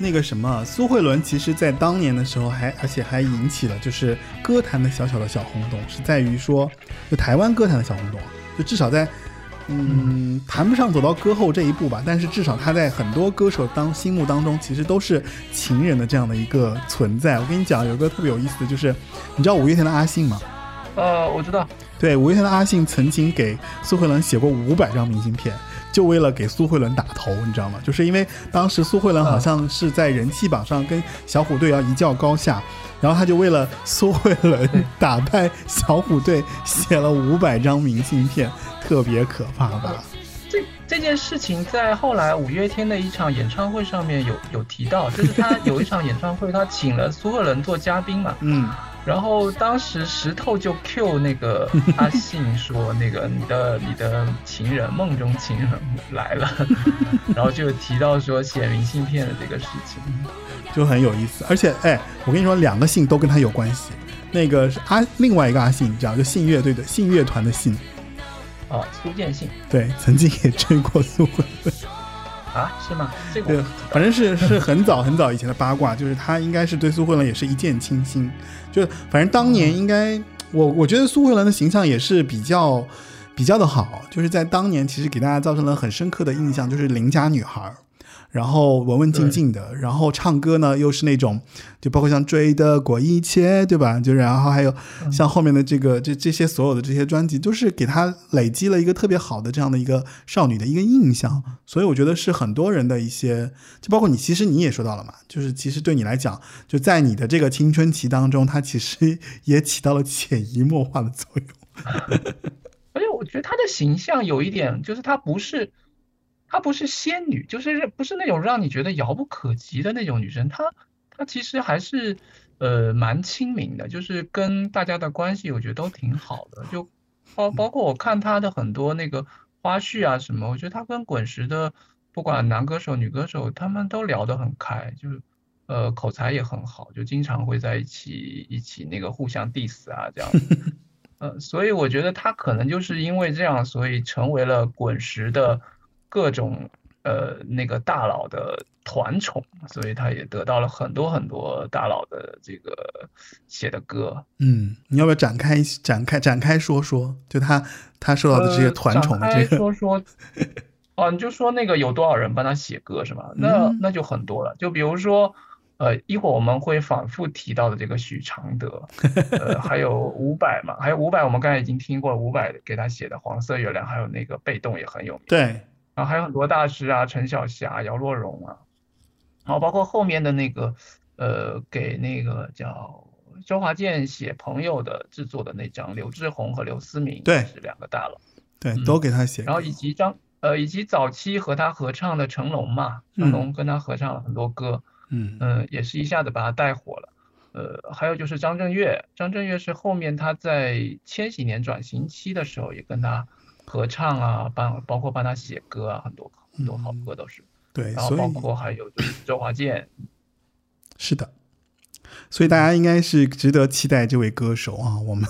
那个什么，苏慧伦其实在当年的时候还，而且还引起了就是歌坛的小小的小轰动，是在于说就台湾歌坛的小轰动，就至少在嗯谈不上走到歌后这一步吧，但是至少他在很多歌手当心目当中其实都是情人的这样的一个存在。我跟你讲有一个特别有意思的，就是你知道五月天的阿信吗？呃，我知道。对，五月天的阿信曾经给苏慧伦写过五百张明信片，就为了给苏慧伦打头，你知道吗？就是因为当时苏慧伦好像是在人气榜上跟小虎队要一较高下，然后他就为了苏慧伦打败小虎队写了五百张明信片，特别可怕吧？这这件事情在后来五月天的一场演唱会上面有有提到，就是他有一场演唱会，他请了苏慧伦做嘉宾嘛，嗯。然后当时石头就 Q 那个阿信说那个你的你的情人梦中情人来了，然后就提到说写明信片的这个事情，就很有意思。而且哎，我跟你说两个信都跟他有关系，那个是阿另外一个阿信，你知道就信乐队的信乐团的信啊，苏建信，对，曾经也追过苏慧伦啊，是吗？这个反正是是很早很早以前的八卦，就是他应该是对苏慧伦也是一见倾心，就反正当年应该、嗯、我我觉得苏慧伦的形象也是比较比较的好，就是在当年其实给大家造成了很深刻的印象，就是邻家女孩，然后文文静静的，然后唱歌呢又是那种就包括像追得过一切，对吧？就然后还有像后面的这个、嗯、这这些所有的这些专辑都是给他累积了一个特别好的这样的一个少女的一个印象，所以我觉得是很多人的一些，就包括你其实你也说到了嘛，就是其实对你来讲就在你的这个青春期当中它其实也起到了潜移默化的作用。而且我觉得她的形象有一点就是她不是她不是仙女，就是不是那种让你觉得遥不可及的那种女生，她她其实还是呃蛮亲民的，就是跟大家的关系我觉得都挺好的，就包包括我看她的很多那个花絮啊什么，我觉得她跟滚石的不管男歌手女歌手他们都聊得很开，就是呃口才也很好，就经常会在一起一起那个互相 diss 啊这样子，呃所以我觉得她可能就是因为这样，所以成为了滚石的各种呃那个大佬的团宠，所以他也得到了很多很多大佬的这个写的歌。嗯，你要不要展开展开展开说说？就他他受到的这些团宠，这个、呃、说说啊，你就说那个有多少人帮他写歌是吧？那那就很多了。就比如说呃，一会儿我们会反复提到的这个许常德，呃，还有伍佰嘛，还有伍佰，我们刚才已经听过了，伍佰给他写的《黄色月亮》，还有那个《被动》也很有名。对。然后还有很多大师啊，陈小霞、姚若龙啊，然后包括后面的那个，呃，给那个叫周华健写《朋友》的制作的那张，柳志宏和刘思明，对，是两个大佬，对，嗯、都给他写。然后以及张呃，以及早期和他合唱的成龙嘛，成龙跟他合唱了很多歌，嗯嗯、呃，也是一下子把他带火了。呃，还有就是张震岳，张震岳是后面他在千禧年转型期的时候也跟他。合唱啊，帮包括帮他写歌啊，很多很多好歌都是、嗯、对，然后包括还有就是周华健，是的，所以大家应该是值得期待这位歌手啊。我们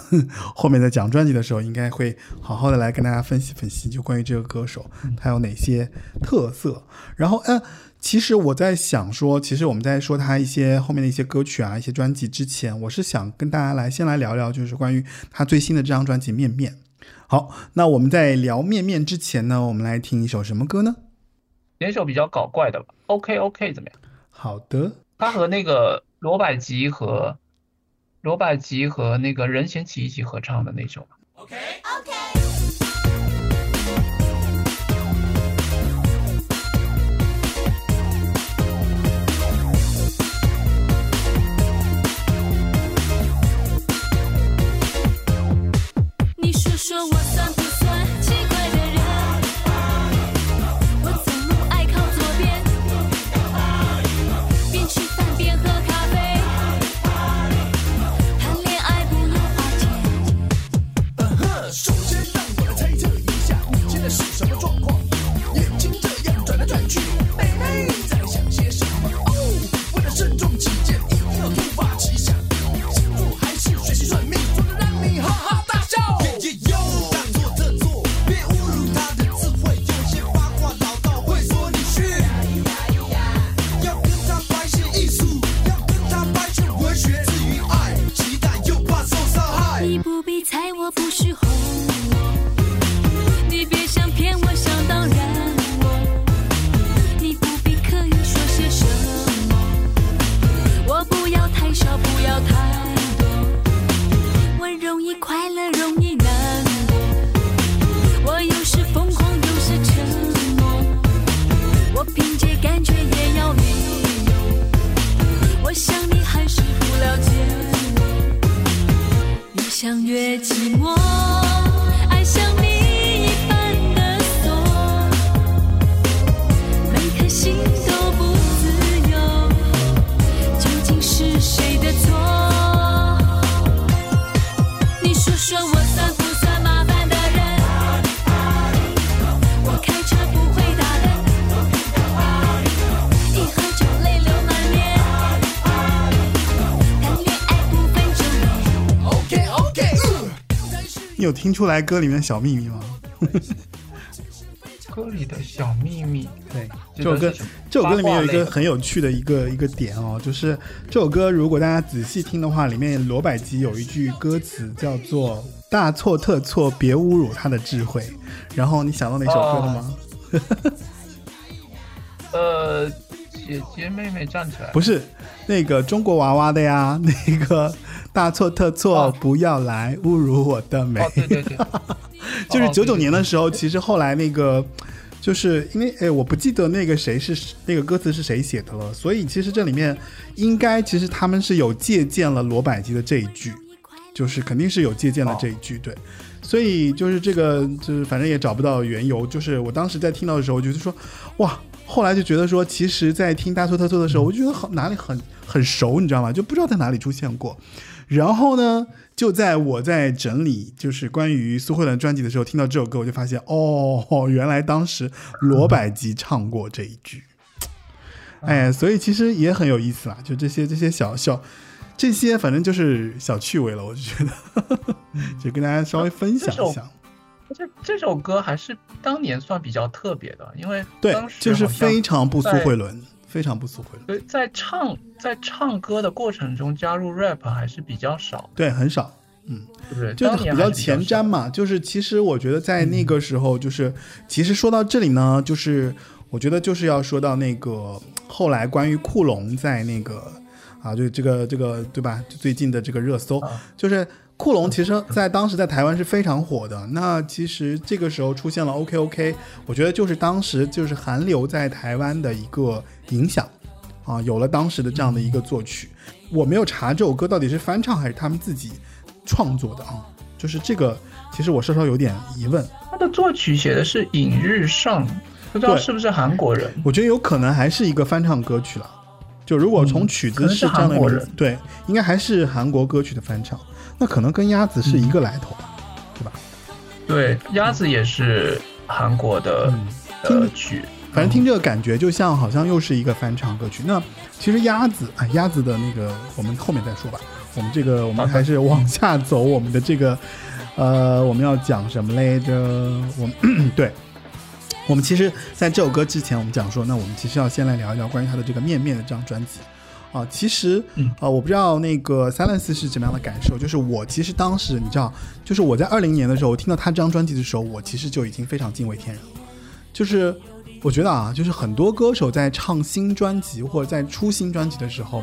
后面在讲专辑的时候，应该会好好的来跟大家分析分析，就关于这个歌手他有哪些特色。然后，呃，其实我在想说，其实我们在说他一些后面的一些歌曲啊、一些专辑之前，我是想跟大家来先来聊聊，就是关于他最新的这张专辑《面面》。好，那我们在聊面面之前呢，我们来听一首什么歌呢？一首比较搞怪的吧 ，OK OK 怎么样？好的，他和那个罗百吉和罗百吉和那个任贤齐一起合唱的那首 OK OK。说我算不算奇怪的人？我走路爱靠左边，边吃饭边喝咖啡，谈恋爱不如花钱。你有听出来歌里面的小秘密吗？歌里的小秘密，对，这首歌这首歌里面有一个很有趣的一个一个点哦，就是这首歌如果大家仔细听的话，里面罗百吉有一句歌词叫做大错特错别侮辱他的智慧，然后你想到哪首歌了吗？呃, 呃姐姐妹妹站起来，不是那个中国娃娃的呀，那个大错特错、哦、不要来侮辱我的美、哦、对对对就是九九年的时候、哦、其实后来那个就是因为哎，我不记得那个谁是那个歌词是谁写的了，所以其实这里面应该其实他们是有借鉴了罗百吉的这一句，就是肯定是有借鉴了这一句、哦、对，所以就是这个就是反正也找不到缘由，就是我当时在听到的时候就是说哇，后来就觉得说其实在听大错特错的时候我就觉得好哪里很很熟，你知道吗？就不知道在哪里出现过。然后呢就在我在整理就是关于苏慧伦专辑的时候听到这首歌，我就发现哦，原来当时罗百吉唱过这一句。哎，所以其实也很有意思啦，就这些这些小小这些反正就是小趣味了，我就觉得就跟大家稍微分享一下。这这首歌还是当年算比较特别的，因为当时对就是非常不苏慧伦，非常不苏慧伦。在唱在唱歌的过程中加入 rap 还是比较少，对，很少，嗯，对，就比较前瞻嘛。就是其实我觉得在那个时候，就是、嗯、其实说到这里呢，就是我觉得就是要说到那个后来关于酷龙在那个啊，就这个这个对吧？最近的这个热搜、啊、就是。酷龙其实在当时在台湾是非常火的，那其实这个时候出现了 O K O K， 我觉得就是当时就是韩流在台湾的一个影响啊，有了当时的这样的一个作曲。我没有查这首歌到底是翻唱还是他们自己创作的啊，就是这个其实我稍稍有点疑问。他的作曲写的是尹日上，不知道是不是韩国人，我觉得有可能还是一个翻唱歌曲了，就如果从曲子是这样的、嗯、人，对，应该还是韩国歌曲的翻唱，那可能跟鸭子是一个来头吧，嗯、对吧？对，鸭子也是韩国的歌曲、嗯呃，反正听这个感觉就像好像又是一个翻唱歌曲。那其实鸭子啊、哎，鸭子的那个我们后面再说吧。我们这个我们还是往下走，我们的这个呃我们要讲什么来着？我们对，我们其实在这首歌之前，我们讲说，那我们其实要先来聊一聊关于他的这个面面的这张专辑。啊，其实啊、呃，我不知道那个 Silence 是怎么样的感受。就是我其实当时你知道，就是我在二零年的时候，我听到他这张专辑的时候，我其实就已经非常敬畏天人了。就是我觉得啊，就是很多歌手在唱新专辑或者在出新专辑的时候，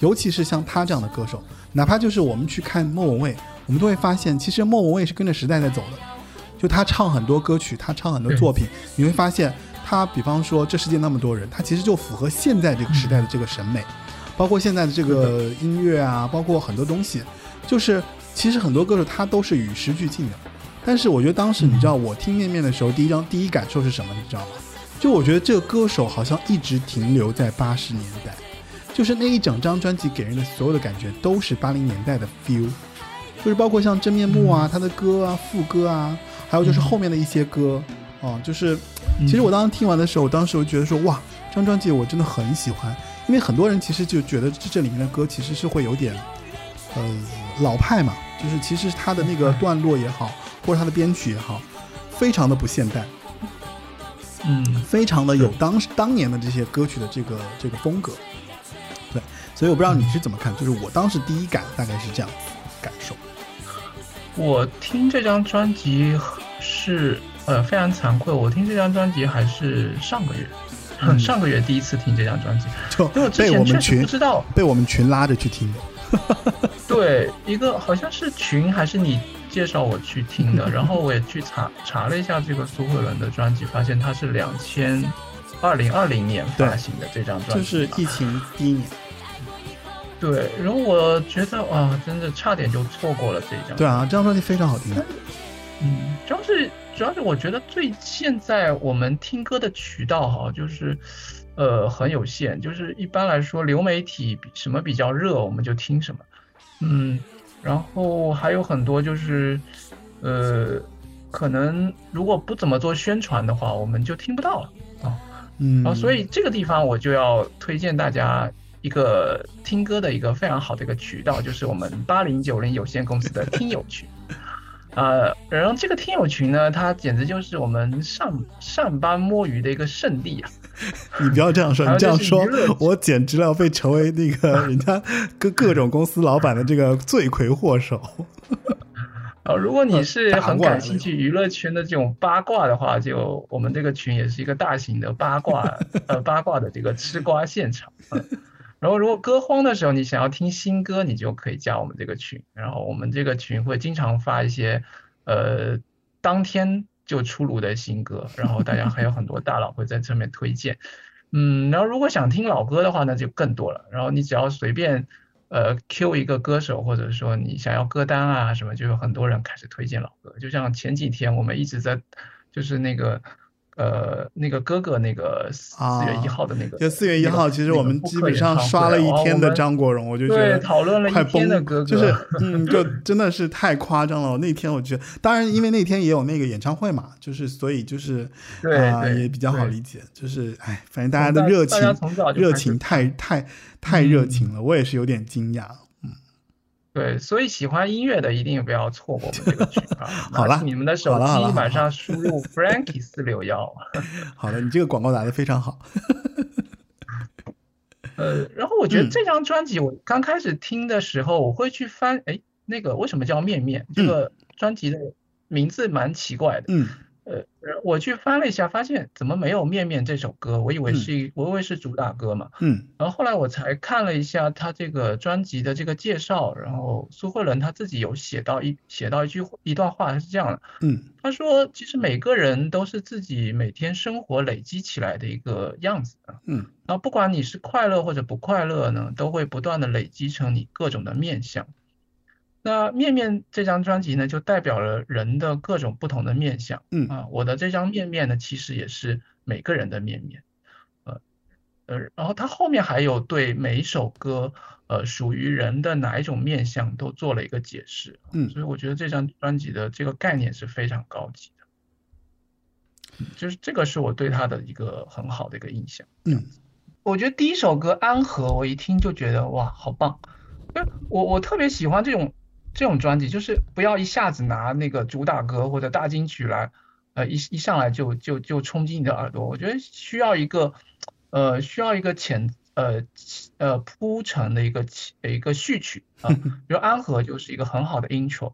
尤其是像他这样的歌手，哪怕就是我们去看莫文蔚，我们都会发现，其实莫文蔚是跟着时代在走的。就他唱很多歌曲，他唱很多作品，你会发现他，比方说《这世界那么多人》，他其实就符合现在这个时代的这个审美。包括现在的这个音乐啊，包括很多东西，就是其实很多歌手他都是与时俱进的。但是我觉得当时你知道我听面面的时候，第一张第一感受是什么，你知道吗？就我觉得这个歌手好像一直停留在八十年代，就是那一整张专辑给人的所有的感觉都是八零年代的 feel， 就是包括像真面目啊，他的歌啊，副歌啊，还有就是后面的一些歌啊、嗯，就是其实我当时听完的时候，我当时我觉得说哇，这张专辑我真的很喜欢。因为很多人其实就觉得这里面的歌其实是会有点呃老派嘛，就是其实它的那个段落也好，或者它的编曲也好，非常的不现代，嗯，非常的有当当年的这些歌曲的这个这个风格。对，所以我不知道你是怎么看，就是我当时第一感大概是这样子感受。我听这张专辑是呃非常惭愧，我听这张专辑还是上个月。嗯、上个月第一次听这张专辑，就被我们群不知道被我们群拉着去听的。对，一个好像是群还是你介绍我去听的，然后我也去查查了一下这个苏慧伦的专辑，发现它是两千二零二零年发行的这张专辑，就是疫情第一年。对，然后我觉得啊，真的差点就错过了这一张。对啊，这张专辑非常好听的。嗯，主要是。主要是我觉得最现在我们听歌的渠道哈，就是，呃，很有限。就是一般来说，流媒体什么比较热，我们就听什么。嗯，然后还有很多就是，呃，可能如果不怎么做宣传的话，我们就听不到了啊。嗯，然后所以这个地方我就要推荐大家一个听歌的一个非常好的一个渠道，就是我们八零九零有限公司的听友群。呃，然后这个听友群呢，它简直就是我们上上班摸鱼的一个圣地啊！你不要这样说，你这样说，我简直要被成为那个人家各各种公司老板的这个罪魁祸首。啊、呃，如果你是很感兴趣娱乐圈的这种八卦的话，就我们这个群也是一个大型的八卦，呃，八卦的这个吃瓜现场。呃然后如果歌荒的时候你想要听新歌，你就可以加我们这个群，然后我们这个群会经常发一些呃当天就出炉的新歌，然后大家还有很多大佬会在上面推荐。嗯，然后如果想听老歌的话那就更多了，然后你只要随便呃 Q 一个歌手，或者说你想要歌单啊什么，就有很多人开始推荐老歌。就像前几天我们一直在就是那个呃，那个哥哥，那个四月一号的那个，啊、就四月一号，其实我们基本上刷了一天的张国荣，我就觉得讨论了一天的哥哥，就是嗯，就真的是太夸张了。那天我觉得，当然因为那天也有那个演唱会嘛，就是所以就是对、呃、也比较好理解，就是哎，反正大家的热情，热情太太太热情了，我也是有点惊讶。对，所以喜欢音乐的一定不要错过我们这个群啊！好了，你们的手机马上输入 Frankie 四六一。好了，你这个广告打得非常好。呃，然后我觉得这张专辑，我刚开始听的时候，我会去翻，哎、嗯，那个为什么叫面面？这个专辑的名字蛮奇怪的。嗯。呃，我去翻了一下，发现怎么没有面面这首歌，我以为是、嗯、我以为是主打歌嘛。嗯。然后后来我才看了一下他这个专辑的这个介绍，然后苏慧伦他自己有写到一写到一句一段话是这样的。嗯。他说其实每个人都是自己每天生活累积起来的一个样子。嗯。然后不管你是快乐或者不快乐呢，都会不断的累积成你各种的面相。那面面这张专辑呢，就代表了人的各种不同的面相。嗯啊，我的这张面面呢，其实也是每个人的面面。呃呃，然后他后面还有对每一首歌，呃，属于人的哪一种面相都做了一个解释。嗯，所以我觉得这张专辑的这个概念是非常高级的，就是这个是我对他的一个很好的一个印象。嗯，我觉得第一首歌《安和》，我一听就觉得哇，好棒！我我特别喜欢这种。这种专辑就是不要一下子拿那个主打歌或者大金曲来，呃，一一上来就就就冲击你的耳朵。我觉得需要一个，呃，需要一个前呃呃铺陈的一个一个序曲啊、呃。比如《安和》就是一个很好的 intro，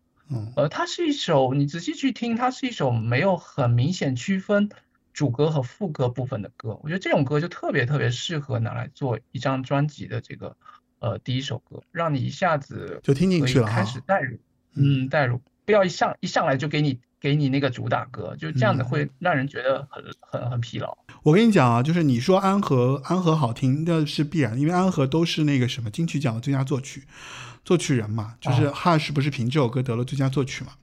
呃，它是一首你仔细去听，它是一首没有很明显区分主歌和副歌部分的歌。我觉得这种歌就特别特别适合拿来做一张专辑的这个。呃，第一首歌让你一下子就听进去了，开始带入，嗯，带入，不要一上一上来就给你给你那个主打歌，就这样子会让人觉得很、嗯、很很疲劳。我跟你讲啊，就是你说安和安和好听那是必然，因为安和都是那个什么金曲奖的最佳作曲作曲人嘛，就是 Hush 不是凭这首歌得了最佳作曲嘛，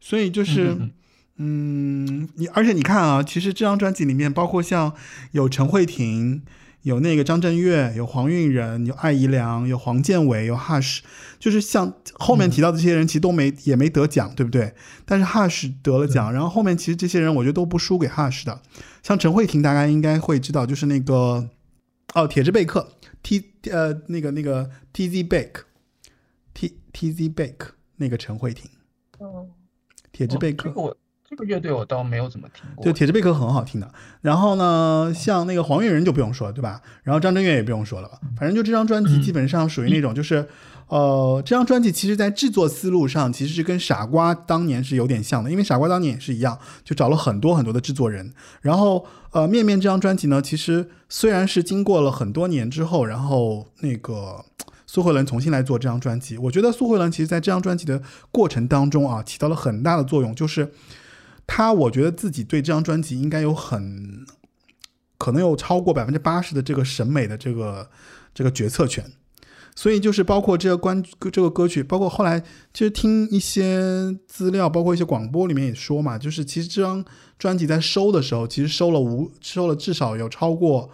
所以就是。嗯嗯嗯，你而且你看啊，其实这张专辑里面包括像有陈慧婷，有那个张震岳，有黄韵仁，有艾怡良，有黄建伟，有 Hush， 就是像后面提到的这些人其实都没、嗯、也没得奖，对不对？但是 Hush 得了奖、嗯、然后后面其实这些人我觉得都不输给 Hush 的。像陈慧婷大家应该会知道，就是那个哦铁质贝克 T 呃那个那个 TZ 贝克 T TZ 贝克那个陈慧婷，嗯，铁质贝克。哦，这个乐队我倒没有怎么听过，就铁质贝克很好听的。然后呢，像那个黄韵仁就不用说了，对吧？然后张震岳也不用说了吧。反正就这张专辑基本上属于那种，就是、嗯、呃，这张专辑其实在制作思路上其实是跟傻瓜当年是有点像的，因为傻瓜当年也是一样，就找了很多很多的制作人。然后呃，面面这张专辑呢，其实虽然是经过了很多年之后，然后那个。苏慧伦重新来做这张专辑，我觉得苏慧伦其实在这张专辑的过程当中啊，起到了很大的作用，就是他我觉得自己对这张专辑应该有很可能有超过 百分之八十 的这个审美的这个这个决策权，所以就是包括这个关这个歌曲，包括后来其实听一些资料，包括一些广播里面也说嘛，就是其实这张专辑在收的时候，其实收了无收了至少有超过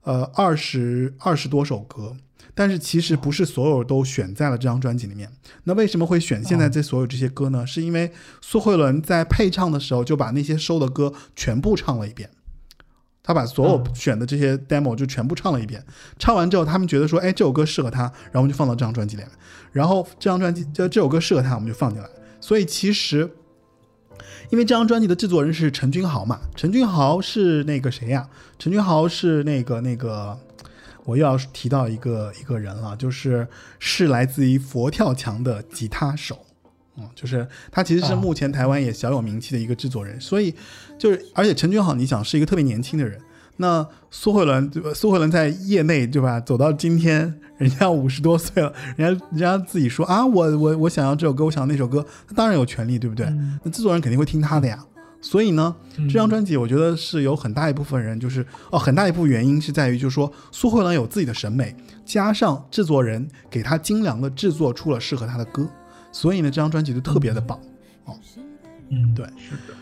呃二十二十多首歌。但是其实不是所有都选在了这张专辑里面。那为什么会选现在这所有这些歌呢？是因为苏慧伦在配唱的时候就把那些收的歌全部唱了一遍，他把所有选的这些 demo 就全部唱了一遍。唱完之后他们觉得说，哎，这首歌适合他，然后我们就放到这张专辑里面，然后这张专辑这首歌适合他，我们就放进来。所以其实因为这张专辑的制作人是陈君豪嘛，陈君豪是那个谁呀、啊？陈君豪是那个那个，我又要提到一个一个人了，就是是来自于佛跳墙的吉他手。嗯，就是他其实是目前台湾也小有名气的一个制作人，啊、所以就是而且陈君豪，你想是一个特别年轻的人，那苏慧伦苏慧伦在业内对吧，走到今天人家五十多岁了，人家人家自己说啊，我我我想要这首歌，我想要那首歌，他当然有权利对不对、嗯？那制作人肯定会听他的呀。所以呢，这张专辑我觉得是有很大一部分人就是、嗯、哦，很大一部分原因是在于就是说苏慧伦有自己的审美，加上制作人给他精良的制作出了适合他的歌。所以呢，这张专辑就特别的棒，哦，嗯，对，是的，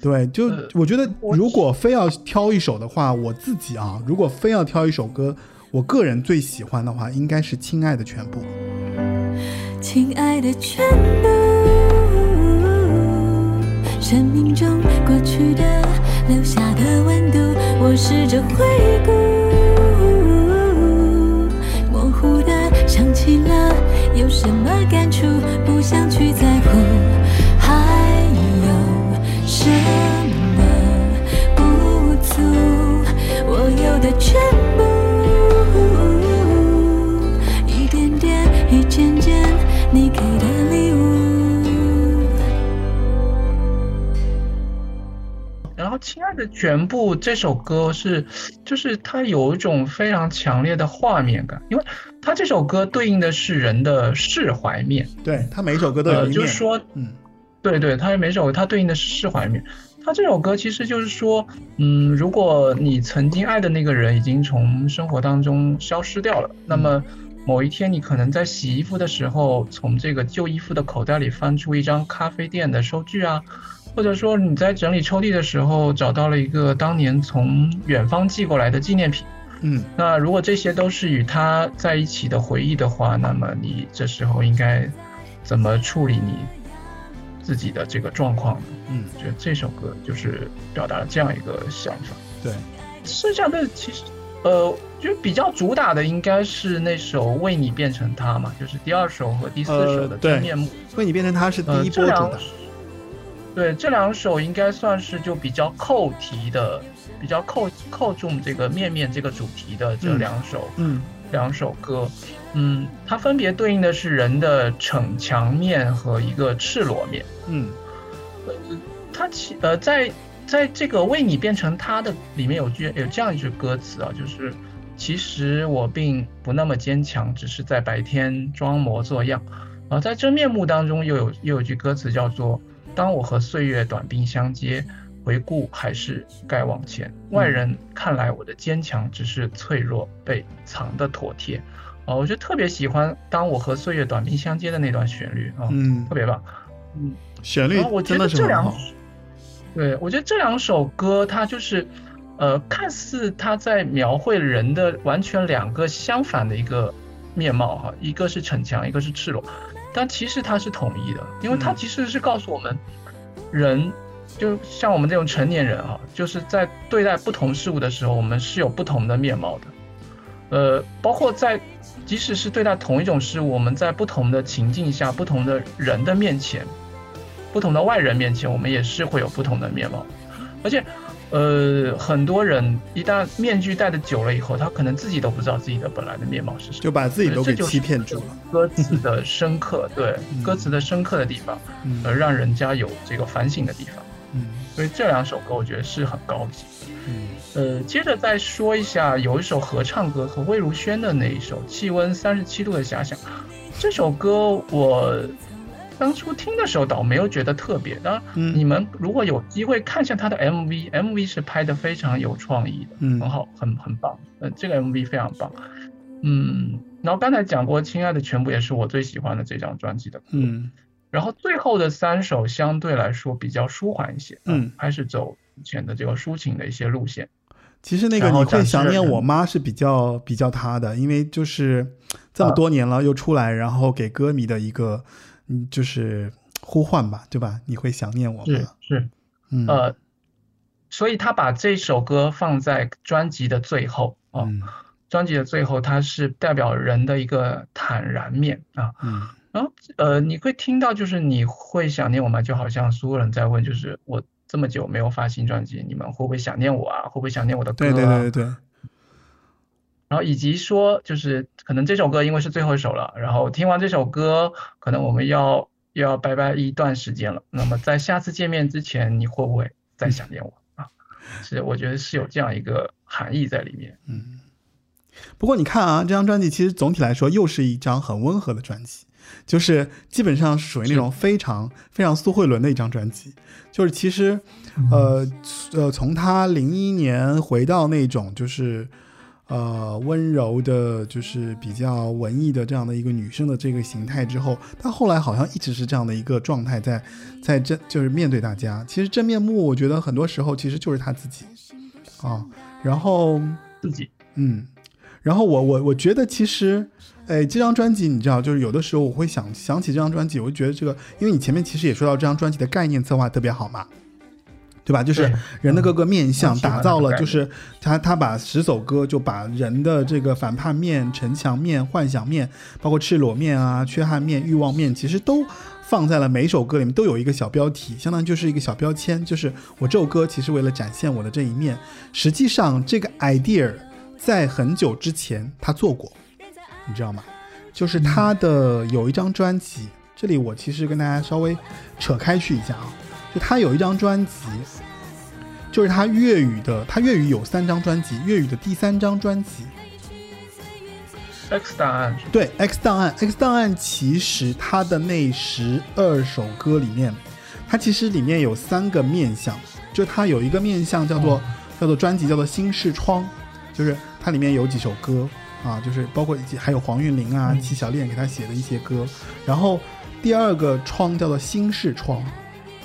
对，就我觉得，如果非要挑一首的话，我自己啊，如果非要挑一首歌，我个人最喜欢的话，应该是《亲爱的全部》。亲爱的全部，生命中过去的、留下的温度，我试着回顾，模糊的想起了。有什么感触不想去在乎，还有什么不足，我有的全部，一点点一件件你给的礼物。然后亲爱的全部这首歌是就是它有一种非常强烈的画面感，因为他这首歌对应的是人的释怀面，对，他每一首歌都有一面、呃、就是说、嗯、对对，他每首他对应的是释怀面。他这首歌其实就是说，嗯，如果你曾经爱的那个人已经从生活当中消失掉了，那么某一天你可能在洗衣服的时候从这个旧衣服的口袋里翻出一张咖啡店的收据啊，或者说你在整理抽屉的时候找到了一个当年从远方寄过来的纪念品。嗯，那如果这些都是与他在一起的回忆的话，那么你这时候应该怎么处理你自己的这个状况呢？嗯，觉得这首歌就是表达了这样一个想法。对，剩下的其实，呃，就比较主打的应该是那首《为你变成他》嘛，就是第二首和第四首的真面目。呃、为你变成他是第一波主打、呃。对，这两首应该算是就比较扣题的。比较扣扣中这个面面这个主题的这两首，嗯，两首歌，嗯，它分别对应的是人的逞强面和一个赤裸面，嗯，呃，它其呃在在这个为你变成他的里面有句有这样一句歌词啊，就是其实我并不那么坚强，只是在白天装模作样，而在真面目当中又有又有句歌词叫做当我和岁月短兵相接。回顾还是该往前，外人看来我的坚强只是脆弱被藏的妥帖、呃、我就特别喜欢当我和岁月短兵相接的那段旋律、啊、嗯，特别棒，嗯，旋律真的是很好。对，我觉得这两首歌它就是呃，看似它在描绘人的完全两个相反的一个面貌、啊、一个是逞强，一个是赤裸，但其实它是统一的，因为它其实是告诉我们、嗯、人就像我们这种成年人啊，就是在对待不同事物的时候，我们是有不同的面貌的。呃，包括在即使是对待同一种事物，我们在不同的情境下、不同的人的面前、不同的外人面前，我们也是会有不同的面貌。而且，呃，很多人一旦面具戴的久了以后，他可能自己都不知道自己的本来的面貌是什么，就把自己都给欺骗住了。歌词的深刻，对、嗯、歌词的深刻的地方，呃，让人家有这个反省的地方。嗯，所以这两首歌我觉得是很高级。嗯，呃，接着再说一下，有一首合唱歌和魏如萱的那一首《气温三十七度的遐想》。这首歌我当初听的时候倒没有觉得特别，当然、嗯、你们如果有机会看一下它的 M V，M V M V 是拍的非常有创意的，嗯，很好，很很棒。嗯、呃，这个 M V 非常棒。嗯，然后刚才讲过，《亲爱的全部》也是我最喜欢的这张专辑的歌。嗯。然后最后的三首相对来说比较舒缓一些，嗯，还是走以前的这个抒情的一些路线。其实那个你会想念我妈是比较比较她的，因为就是这么多年了又出来，啊、然后给歌迷的一个嗯就是呼唤吧，对吧？你会想念我妈，是是，嗯呃，所以他把这首歌放在专辑的最后啊、嗯，专辑的最后，它是代表人的一个坦然面啊，嗯。然后呃，你会听到就是你会想念我吗？就好像所有人在问，就是我这么久没有发新专辑，你们会不会想念我啊？会不会想念我的歌啊？对对对对。然后以及说，就是可能这首歌因为是最后一首了，然后听完这首歌，可能我们要要拜拜一段时间了。那么在下次见面之前，你会不会再想念我啊？是，我觉得是有这样一个含义在里面。嗯。不过你看啊，这张专辑其实总体来说又是一张很温和的专辑，就是基本上是属于那种非常非常苏慧伦的一张专辑。就是其实，呃呃，从他零一年回到那种就是呃温柔的，就是比较文艺的这样的一个女生的这个形态之后，他后来好像一直是这样的一个状态在在真就是面对大家。其实真面目，我觉得很多时候其实就是他自己啊，然后自己嗯。然后我我我觉得其实，哎，这张专辑你知道，就是有的时候我会想想起这张专辑，我就觉得这个，因为你前面其实也说到这张专辑的概念策划特别好嘛，对吧？就是人的各个面相打造了，就是他他把十首歌就把人的这个反叛面、城墙面、幻想面，包括赤裸面啊、缺憾面、欲望面，其实都放在了每首歌里面，都有一个小标题，相当于就是一个小标签，就是我这首歌其实为了展现我的这一面。实际上这个 idea。在很久之前他做过，你知道吗？就是他的有一张专辑，这里我其实跟大家稍微扯开去一下啊，就他有一张专辑，就是他粤语的，他粤语有三张专辑，粤语的第三张专辑 X 档案，对 X 档案 X 档案其实他的那十二首歌里面，他其实里面有三个面向，就他有一个面向叫做、嗯、叫做专辑叫做新视窗，就是它里面有几首歌啊，就是包括还有黄韵玲啊、纪晓恋给他写的一些歌。然后第二个窗叫做新视窗，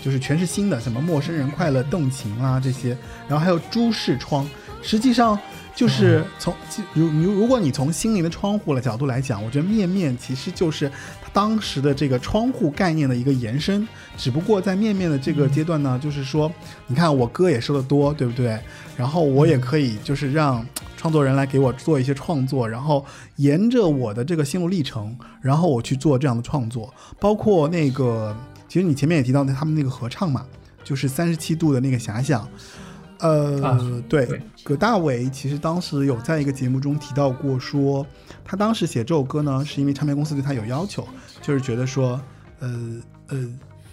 就是全是新的，什么陌生人快乐、动情啊这些。然后还有朱视窗，实际上就是从如如果你从心灵的窗户的角度来讲，我觉得面面其实就是他当时的这个窗户概念的一个延伸。只不过在面面的这个阶段呢，就是说你看我歌也收得多，对不对？然后我也可以就是让创作人来给我做一些创作，然后沿着我的这个心路历程，然后我去做这样的创作。包括那个其实你前面也提到他们那个合唱嘛，就是三十七度的那个遐想，呃、啊、对, 对葛大为其实当时有在一个节目中提到过，说他当时写这首歌呢是因为唱片公司对他有要求，就是觉得说呃呃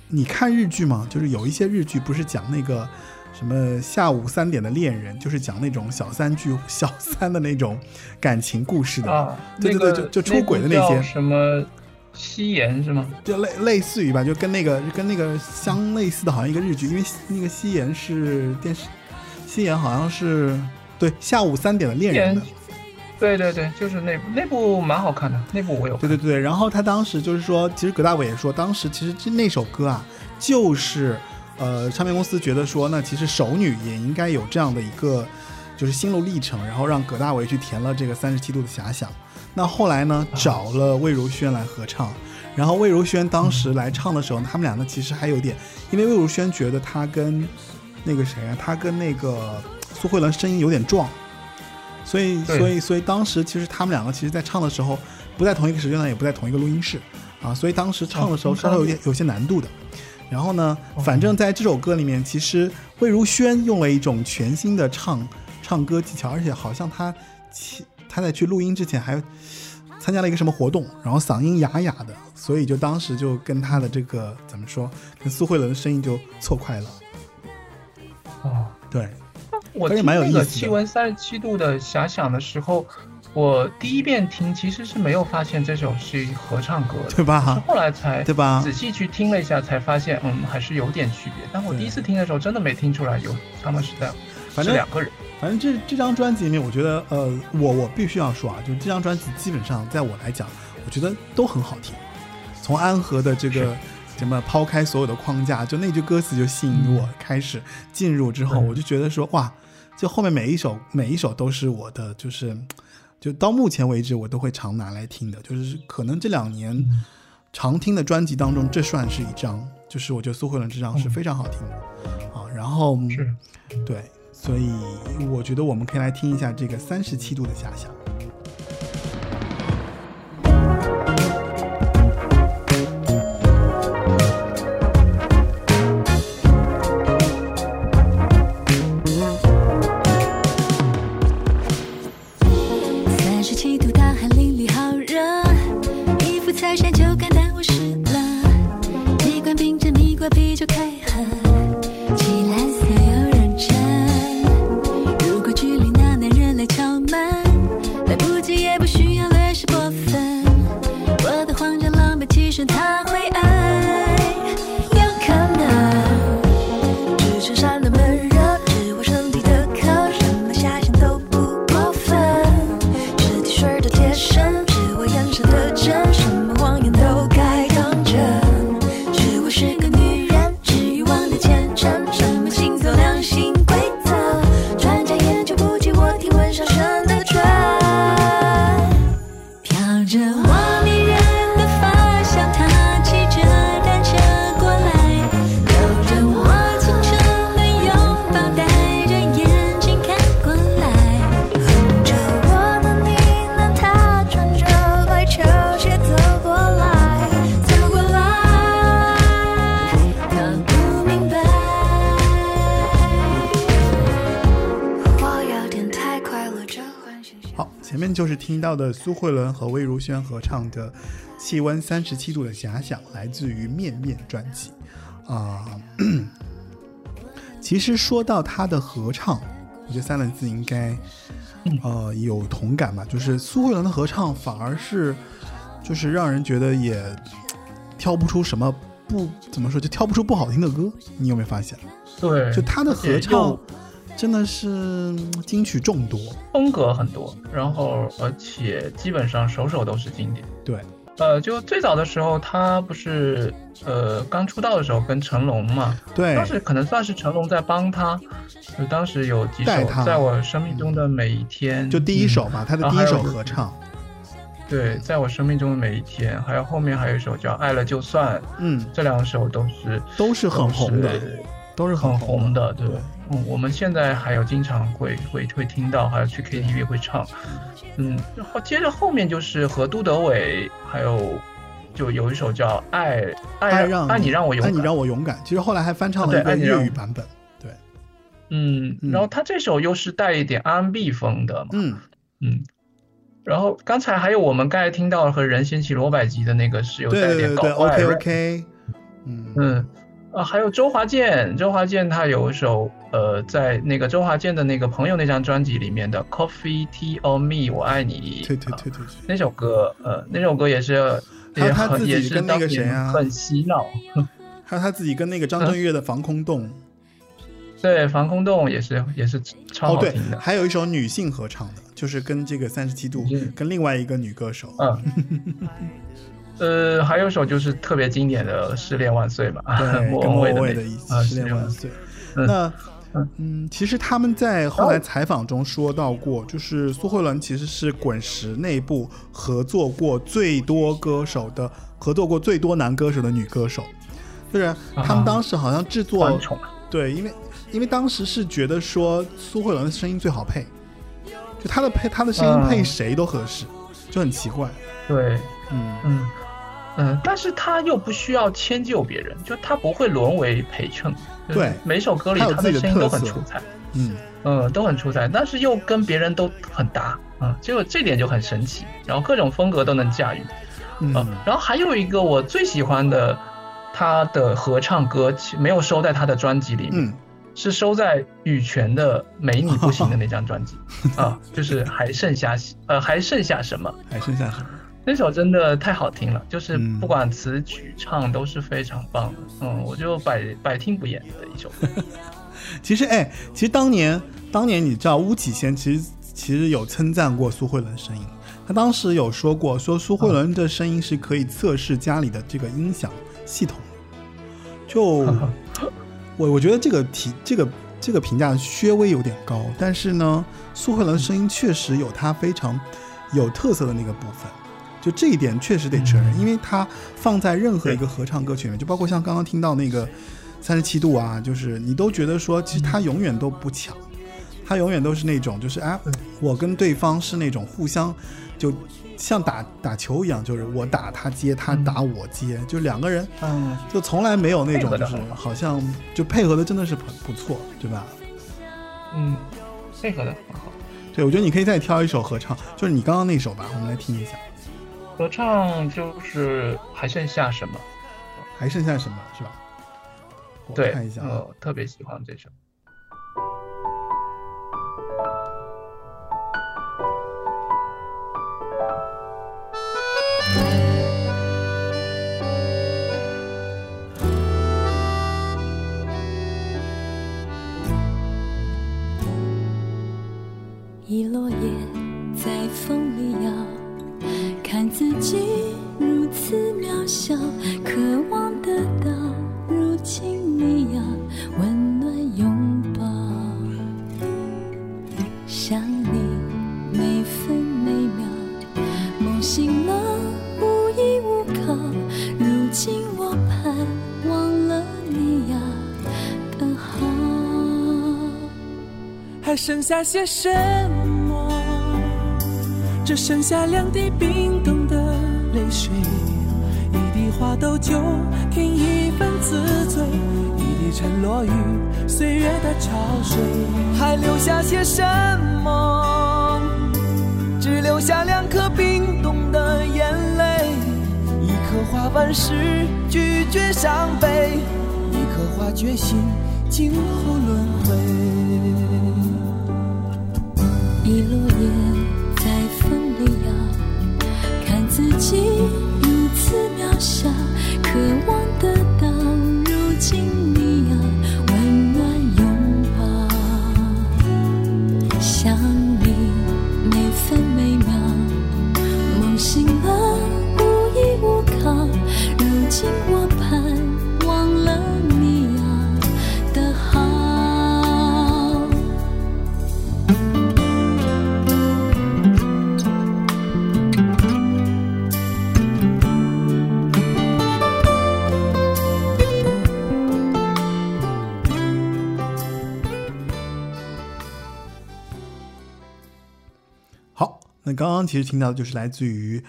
你看日剧嘛，就是有一些日剧不是讲那个什么下午三点的恋人，就是讲那种小三剧小三的那种感情故事的、啊、对对对、那个、就, 就出轨的那些、那个、什么夕颜是吗？就 类, 类似于吧，就跟那个跟那个相类似的，好像一个日剧，因为那个夕颜是电视，夕颜好像是对下午三点的恋人的，对对对，就是那部那部蛮好看的，那部我有看，对对对。然后他当时就是说，其实葛大为也说，当时其实那首歌啊就是呃，唱片公司觉得说，那其实熟女也应该有这样的一个就是心路历程，然后让葛大为去填了这个三十七度的遐想。那后来呢，找了魏如萱来合唱，然后魏如萱当时来唱的时候，他们俩呢其实还有点，因为魏如萱觉得她跟那个谁啊，她跟那个苏慧伦声音有点撞，所以所以所以当时其实他们两个其实在唱的时候不在同一个时间段，也不在同一个录音室啊，所以当时唱的时候稍稍有点有些难度的。然后呢，反正在这首歌里面，其实魏如萱用了一种全新的唱唱歌技巧，而且好像她她在去录音之前还参加了一个什么活动，然后嗓音哑哑的，所以就当时就跟她的这个怎么说，跟苏慧伦的声音就错快了。哦，对，我听那个气温三十七度的遐想的时候，我第一遍听其实是没有发现这首是合唱歌的，对吧？后来才对吧？仔细去听了一下，才发现嗯，还是有点区别。但我第一次听的时候，真的没听出来有他们是在是两个人。反正这这张专辑里面，我觉得呃，我我必须要说啊，就是这张专辑基本上在我来讲，我觉得都很好听。从安和的这个什么抛开所有的框架，就那句歌词就吸引我开始进入之后，嗯、我就觉得说哇，这后面每一首每一首都是我的就是。就到目前为止我都会常拿来听的，就是可能这两年常听的专辑当中这算是一张，就是我觉得苏慧伦这张是非常好听的、嗯啊、然后对，所以我觉得我们可以来听一下这个三十七度的遐想。也不需要略施过分，我的慌张狼狈其实他会爱，有可能只剩下的闷热，只为身体的靠，什么下限都不过分，是 T 恤的贴身，是我眼神的真，什么谎言都该当真，是我是个女人，是欲望的虔诚，什么星座良心规则，专家研究不及我听闻上身的唇，飘着我迷人的发香，他骑着单车过来，搂着我清纯的拥抱，戴着眼睛看过来，哼着我的呢喃，他穿着白球鞋走过来，走过来，搞不明白，我有点太快乐，这唤醒心。好，前面就是听到的苏慧伦和魏如萱合唱的气温三十七度的遐想，来自于面面专辑啊、咳其实说到她的合唱，我觉得Silence应该呃有同感吧，就是苏慧伦的合唱反而是就是让人觉得也挑不出什么，不怎么说，就挑不出不好听的歌，你有没有发现？对，就她的合唱真的是嗯金曲众多，风格很多，然后而且基本上首首都是经典。对，呃，就最早的时候，他不是呃刚出道的时候跟成龙嘛，对当时可能算是成龙在帮他，就当时有几首带他在我生命中的每一天，就第一首嘛，她的第一首合唱，对，在我生命中的每一天，还有后面还有一首叫《爱了就算》，嗯，这两首都是都是很红的，都是很很红红的，对。嗯，我们现在还有经常会会会听到，还有去 K T V 会唱，嗯，然后接着后面就是和杜德伟，还有就有一首叫《爱爱爱让爱你让我勇爱敢》，你让我勇敢，其实后来还翻唱了一个粤语版本，对，嗯，嗯然后他这首又是带一点 R and B 风的嘛，嗯嗯，然后刚才还有我们刚才听到和任贤齐、罗百吉的那个是有带一点搞怪 ，OK OK， 嗯嗯。啊、还有周华健，周华健他有一首，呃，在那个周华健的那个朋友那张专辑里面的 Coffee Tea on Me， 我爱你，对对对 对, 对、啊，那首歌，呃，那首歌也是，也他他自己跟那个谁啊，很洗脑，还有他自己跟那个张震岳的《防空洞》，对，《防空洞》也是也是超好听的、哦对，还有一首女性合唱的，就是跟这个三十七度、嗯，跟另外一个女歌手，嗯。呃，还有一首就是特别经典的《失恋万岁》嘛，莫文蔚的《啊失恋万岁》嗯。那嗯，其实他们在后来采访中说到过，哦、就是苏慧伦其实是滚石内部合作过最多歌手的，合作过最多男歌手的女歌手。就是他们当时好像制作、啊、对，因为因为当时是觉得说苏慧伦的声音最好配，就她的配她的声音配谁都合适，嗯、就很奇怪。对，嗯嗯。嗯，但是他又不需要迁就别人，就他不会沦为陪衬。对，每首歌里他的声音都很出彩，嗯嗯，都很出彩，但是又跟别人都很搭，嗯，就这点就很神奇。然后各种风格都能驾驭，嗯。嗯然后还有一个我最喜欢的，他的合唱歌没有收在他的专辑里面，嗯、是收在羽泉的《没你不行》的那张专辑、哦、啊，就是还剩下呃还剩下什么？还剩下什么？那首真的太好听了，就是不管词曲唱都是非常棒的，嗯，嗯我就百百听不厌的一首歌。其实，哎，其实当年，当年你知道，巫启贤其实其实有称赞过苏慧伦声音，他当时有说过，说苏慧伦的声音是可以测试家里的这个音响系统。就我我觉得这个题这个这个评价稍微有点高，但是呢，苏慧伦声音确实有她非常有特色的那个部分。就这一点确实得承认，因为它放在任何一个合唱歌曲里面，就包括像刚刚听到那个三十七度啊，就是你都觉得说，其实它永远都不抢，它永远都是那种就是哎、啊，我跟对方是那种互相就像打打球一样，就是我打他接，他打我接，就两个人，嗯，就从来没有那种就是好像就配合的真的是不错，对吧？嗯，配合的很好。对，我觉得你可以再挑一首合唱，就是你刚刚那首吧，我们来听一下。合唱就是还剩下什么，还剩下什么是吧？我看一下，对，我、呃、特别喜欢这首。自己如此渺小，渴望得到如今你呀温暖拥抱，想你每分每秒，梦醒了无依无靠，如今我盼望了你呀的好，还剩下些什么？只剩下两滴冰冻的泪水，一滴花都就添一份自醉，一滴沉落于岁月的潮水，还留下些什么？只留下两颗冰冻的眼泪，一颗花万事拒绝伤悲，一颗花决心今后轮回，一落叶在风里摇，看自己如此渺小，渴望得到如今你呀温暖拥抱，想你每分每秒，梦醒了无依无靠，如今我盼望了你呀的好。那刚刚其实听到的就是来自于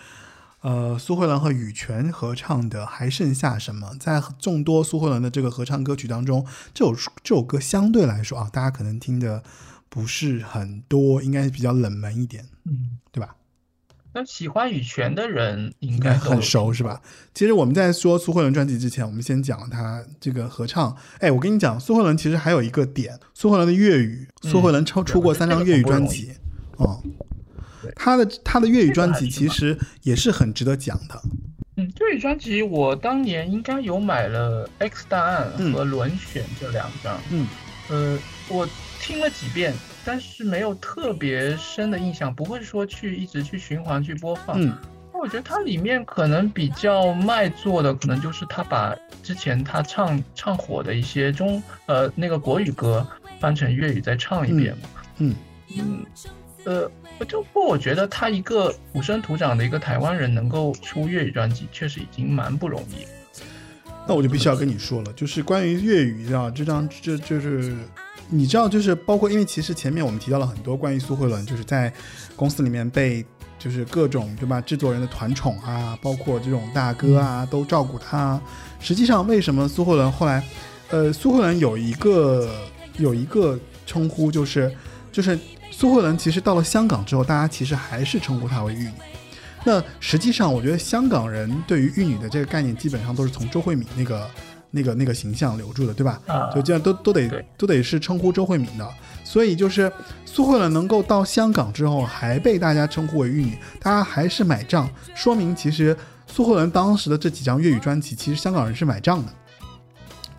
呃苏慧伦和羽泉合唱的《还剩下什么》。在众多苏慧伦的这个合唱歌曲当中，这首这首歌相对来说啊，大家可能听的不是很多，应该是比较冷门一点，嗯，对吧？那喜欢羽泉的人应该很熟是吧？其实我们在说苏慧伦专辑之前，我们先讲他这个合唱。哎，我跟你讲，苏慧伦其实还有一个点，苏慧伦的粤语，苏慧伦超出过三张粤语专辑，哦、嗯。他的他的粤语专辑其实也是很值得讲的。嗯，粤语专辑我当年应该有买了《X 档案》和《轮选》这两张。嗯，呃，我听了几遍，但是没有特别深的印象，不会说去一直去循环去播放。嗯，那我觉得它里面可能比较卖座的，可能就是他把之前他唱唱火的一些中呃那个国语歌翻成粤语再唱一遍嘛。嗯嗯。嗯呃，就不过我觉得他一个土生土长的一个台湾人能够出粤语专辑，确实已经蛮不容易。那我就必须要跟你说了，就是关于粤语啊，这张这就是你知道，就是包括因为其实前面我们提到了很多关于苏慧伦，就是在公司里面被就是各种对吧制作人的团宠啊，包括这种大哥啊、嗯、都照顾他、啊。实际上，为什么苏慧伦后来，呃，苏慧伦有一个有一个称呼就是就是。苏慧伦其实到了香港之后，大家其实还是称呼她为玉女。那实际上我觉得香港人对于玉女的这个概念基本上都是从周慧敏那个那个那个形象留住的，对吧？就这样都都得都得是称呼周慧敏的。所以就是苏慧伦能够到香港之后还被大家称呼为玉女，大家还是买账，说明其实苏慧伦当时的这几张粤语专辑其实香港人是买账的，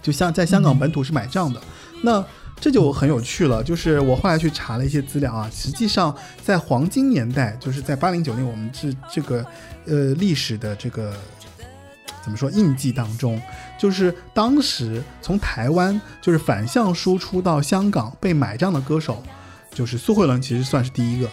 就像在香港本土是买账的、嗯、那这就很有趣了。就是我后来去查了一些资料啊，实际上在黄金年代，就是在八零九零我们这这个呃历史的这个怎么说印记当中，就是当时从台湾就是反向输出到香港被买账的歌手，就是苏慧伦其实算是第一个。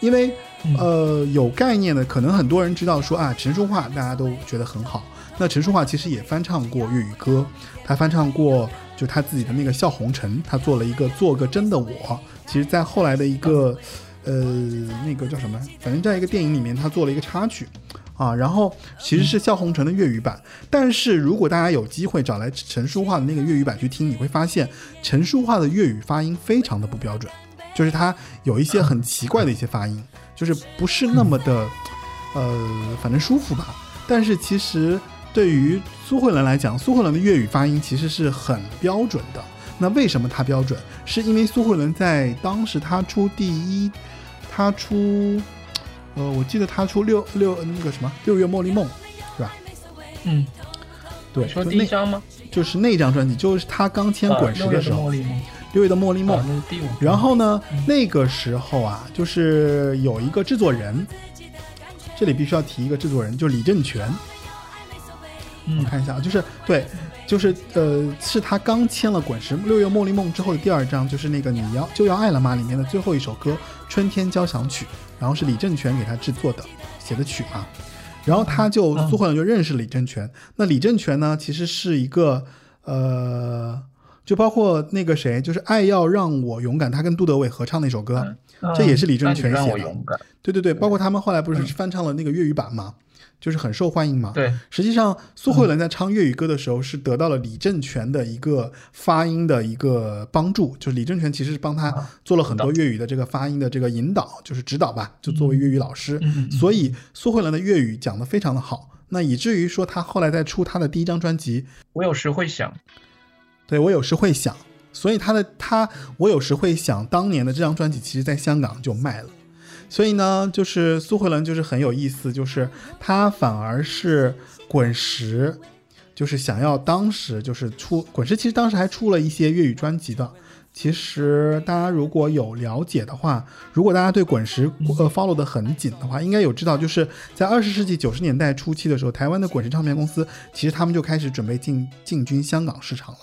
因为呃有概念的可能很多人知道说啊，陈淑桦大家都觉得很好，那陈淑桦其实也翻唱过粤语歌，她翻唱过就他自己的那个《笑红尘》，他做了一个做个真的我。其实在后来的一个呃那个叫什么，反正在一个电影里面他做了一个插曲啊，然后其实是《笑红尘》的粤语版。但是如果大家有机会找来陈淑桦的那个粤语版去听，你会发现陈淑桦的粤语发音非常的不标准，就是他有一些很奇怪的一些发音，就是不是那么的呃反正舒服吧。但是其实对于苏慧伦来讲，苏慧伦的粤语发音其实是很标准的。那为什么她标准？是因为苏慧伦在当时她出第一，她出，呃，我记得她出六六那个什么六月茉莉梦，对吧？嗯，对，说第一张吗？就是那张专辑，就是她刚签滚石的时候，六月的茉莉梦，那是第五。然后呢，那个时候啊，就是有一个制作人。这里必须要提一个制作人，就是李振全。嗯，我看一下，就是对，就是呃，是他刚签了滚石六月梦丽梦之后的第二张，就是那个你要就要爱了吗里面的最后一首歌《春天交响曲》，然后是李振全给他制作的写的曲嘛。然后他就苏慧伦就认识李振全。那李振全呢，其实是一个呃，就包括那个谁，就是爱要让我勇敢，他跟杜德伟合唱那首歌，嗯、这也是李振全写的。对对对，包括他们后来不是翻唱了那个粤语版嘛，嗯、就是很受欢迎嘛。对，实际上苏慧伦在唱粤语歌的时候是得到了李振全的一个发音的一个帮助，就是李振全其实是帮他做了很多粤语的这个发音的这个引导，就是指导吧，就作为粤语老师，嗯、所以苏慧伦的粤语讲得非常的好。那以至于说他后来在出他的第一张专辑，我有时会想。对，我有时会想，所以他的他，我有时会想，当年的这张专辑其实在香港就卖了，所以呢，就是苏慧伦就是很有意思，就是他反而是滚石，就是想要当时就是出滚石，其实当时还出了一些粤语专辑的。其实大家如果有了解的话，如果大家对滚石呃 follow 的很紧的话，应该有知道，就是在二十世纪九十年代初期的时候，台湾的滚石唱片公司其实他们就开始准备进进军香港市场了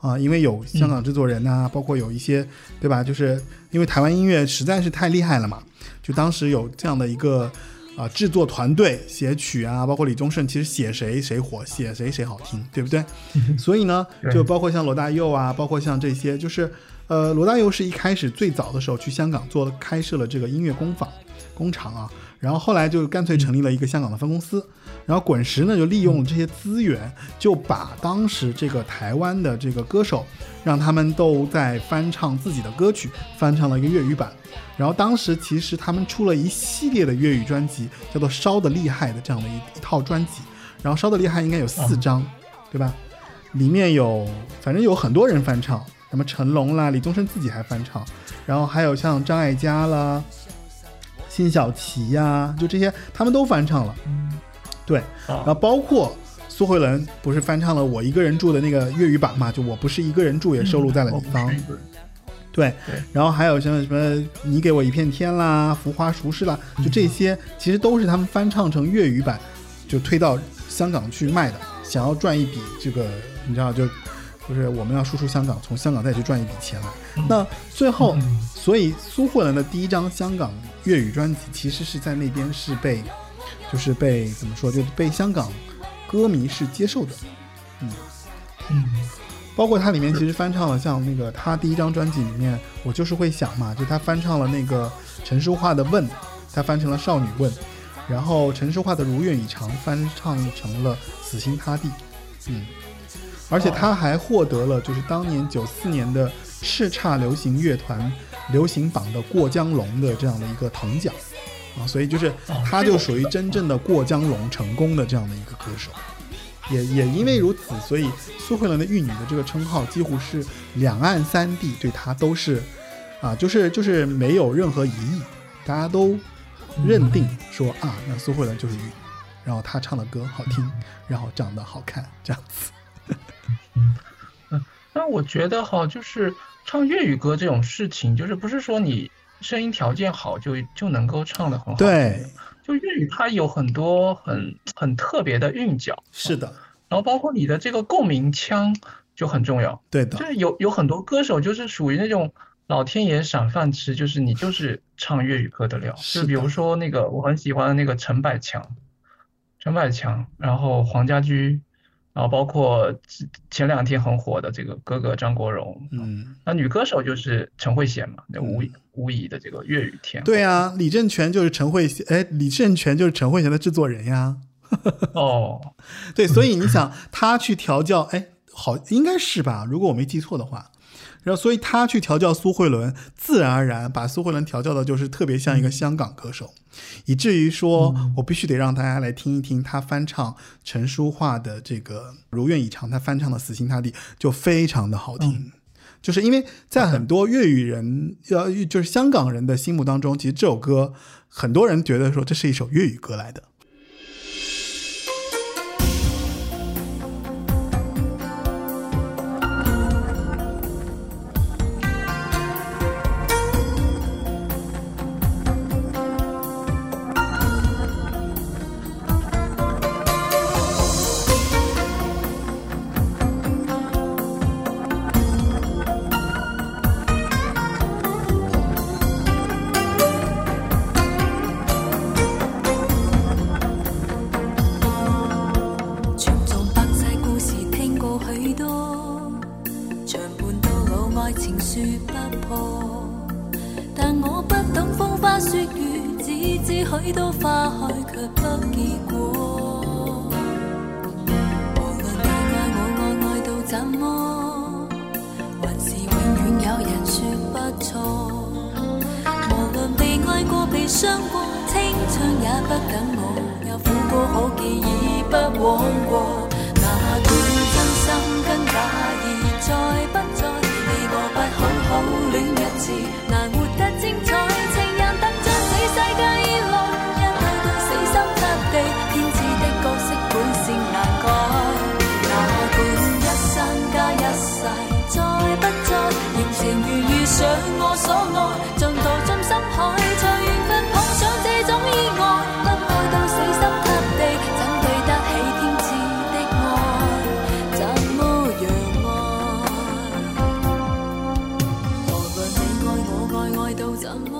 啊、呃，因为有香港制作人呐、啊，嗯、包括有一些对吧，就是因为台湾音乐实在是太厉害了嘛，就当时有这样的一个啊、呃、制作团队写曲啊，包括李宗盛，其实写谁谁火，写谁谁好听，对不对？嗯、所以呢，就包括像罗大佑啊，包括像这些，就是。呃，罗大佑是一开始最早的时候去香港做了开设了这个音乐工坊工厂啊，然后后来就干脆成立了一个香港的分公司，然后滚石呢就利用这些资源，就把当时这个台湾的这个歌手，让他们都在翻唱自己的歌曲，翻唱了一个粤语版，然后当时其实他们出了一系列的粤语专辑，叫做《烧得厉害》的这样的 一, 一套专辑，然后《烧得厉害》应该有四张，对吧？里面有反正有很多人翻唱。什么成龙啦，李宗盛自己还翻唱，然后还有像张艾嘉啦、辛晓琪呀，就这些他们都翻唱了。对，然后包括苏慧伦不是翻唱了我一个人住的那个粤语版嘛，就我不是一个人住也收录在了里方。嗯、对，然后还有像什么你给我一片天啦、浮华熟识啦，就这些其实都是他们翻唱成粤语版，就推到香港去卖的，想要赚一笔这个你知道就。就是我们要输出香港，从香港再去赚一笔钱来。那最后，所以苏慧伦的第一张香港粤语专辑，其实是在那边是被，就是被怎么说，就被香港歌迷是接受的。嗯嗯，包括他里面其实翻唱了像那个他第一张专辑里面，我就是会想嘛，就他翻唱了那个陈淑桦的《问》，他翻成了《少女问》，然后陈淑桦的《如愿以偿》翻唱成了《死心塌地》。嗯。而且他还获得了就是当年九四年的叱咤流行乐团流行榜的过江龙的这样的一个铜奖啊，所以就是他就属于真正的过江龙成功的这样的一个歌手，也也因为如此，所以苏慧伦的玉女的这个称号几乎是两岸三地对他都是啊，就是就是没有任何疑义，大家都认定说啊，那苏慧伦就是玉女，然后他唱的歌好听，然后长得好看，这样子。嗯，那我觉得哈，就是唱粤语歌这种事情，就是不是说你声音条件好就就能够唱得很好。对，就粤语它有很多很很特别的韵脚。是的，然后包括你的这个共鸣腔就很重要。对的，就是有有很多歌手就是属于那种老天爷赏饭吃，就是你就是唱粤语歌的料。是的，就比如说那个我很喜欢的那个陈百强，陈百强，然后黄家驹。然后包括前两天很火的这个哥哥张国荣，嗯，那女歌手就是陈慧娴嘛，那无无疑的这个粤语天后。对啊，李振全就是陈慧娴，哎，李振全就是陈慧娴的制作人呀。哦，对，所以你想他去调教，哎，好，应该是吧？如果我没记错的话，然后所以他去调教苏慧伦，自然而然把苏慧伦调教的就是特别像一个香港歌手，以至于说我必须得让大家来听一听他翻唱陈淑桦的这个《如愿以偿》，他翻唱的《死心塌地》就非常的好听、嗯、就是因为在很多粤语人、嗯、就是香港人的心目当中，其实这首歌很多人觉得说这是一首粤语歌来的。幾多花開卻不結果。無論你愛我愛愛到怎麼，還是永遠有人說不錯。無論被愛過被傷過，青春也不等我，有苦過好記已不枉過。哪管真心跟假意再不再，你過不好好戀日子，難活得精彩。想我所愛，盡到盡心海，隨緣分碰上這種意外，不愛到死心塌地，怎對得起天賜的愛？怎麼樣愛？無論你愛我愛愛到怎麼，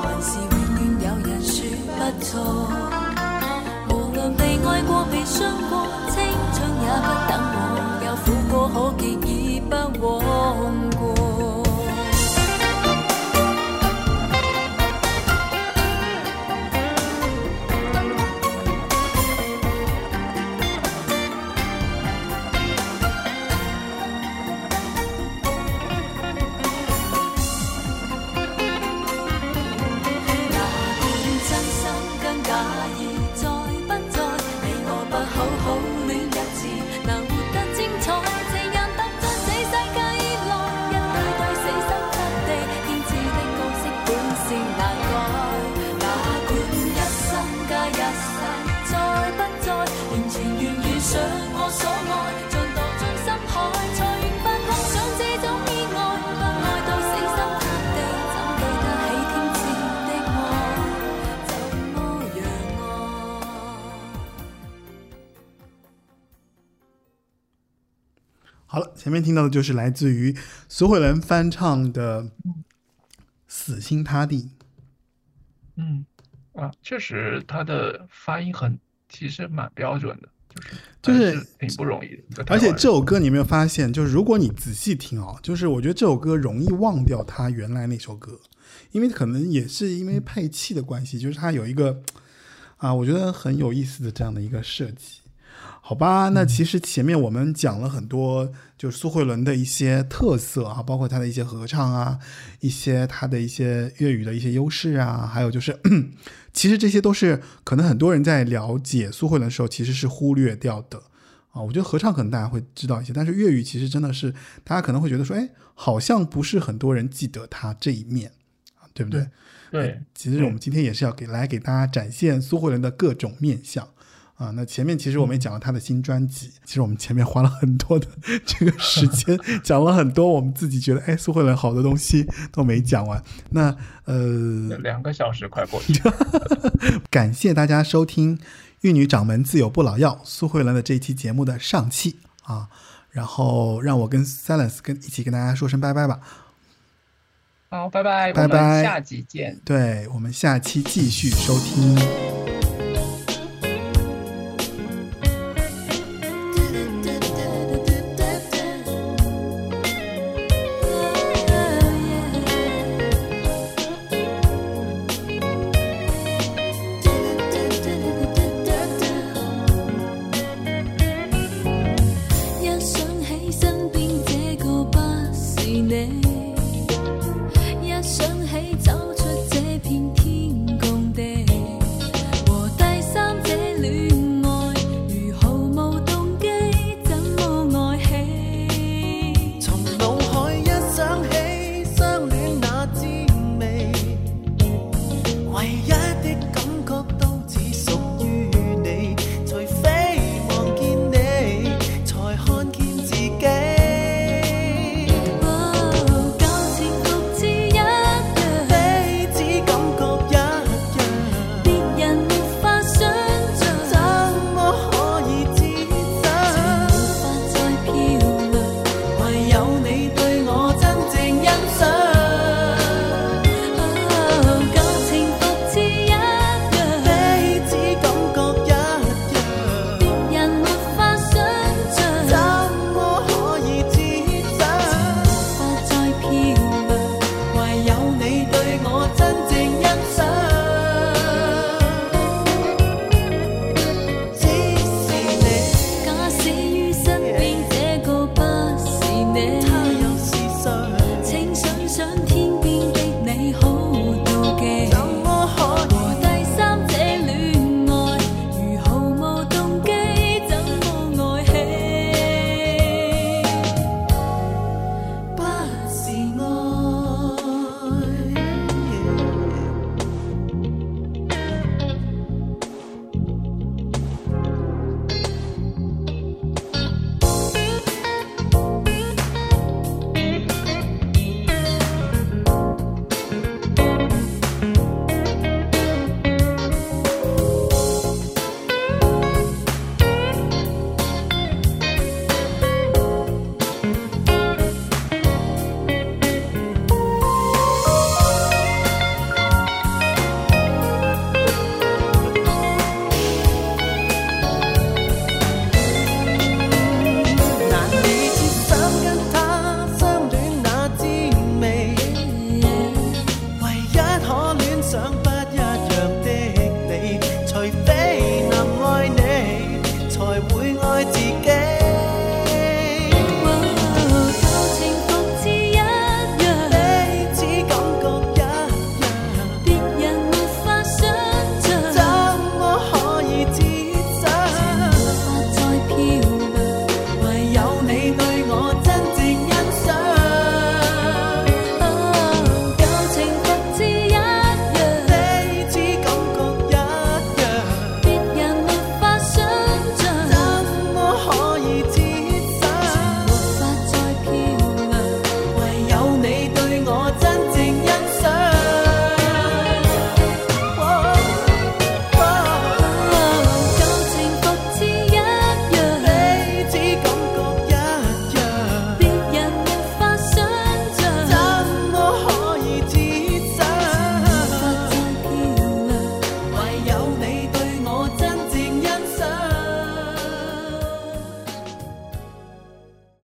還是永遠有人說不錯。無論被愛過被傷過，青春也不等我，有苦過可結已不枉過。好了，前面听到的就是来自于苏慧伦翻唱的《死心塌地》。嗯，啊，确实他的发音很，其实蛮标准的，就是就是挺不容易的。而且这首歌你有没有发现，就是如果你仔细听哦，就是我觉得这首歌容易忘掉他原来那首歌，因为可能也是因为配器的关系，就是他有一个啊，我觉得很有意思的这样的一个设计。好吧，那其实前面我们讲了很多，就是苏慧伦的一些特色啊，包括她的一些合唱啊，一些她的一些粤语的一些优势啊，还有就是，其实这些都是可能很多人在了解苏慧伦的时候其实是忽略掉的啊。我觉得合唱可能大家会知道一些，但是粤语其实真的是大家可能会觉得说，哎，好像不是很多人记得她这一面，对不对？对。其实我们今天也是要给来给大家展现苏慧伦的各种面向。啊，那前面其实我们也讲了他的新专辑，嗯，其实我们前面花了很多的这个时间讲了很多我们自己觉得哎苏慧伦好的东西都没讲完。那呃两个小时快过去感谢大家收听玉女掌门自有不老药苏慧伦的这一期节目的上期啊，然后让我跟 Silence 跟一起跟大家说声拜拜吧。好，拜拜，拜拜，我们下期见。对，我们下期继续收听。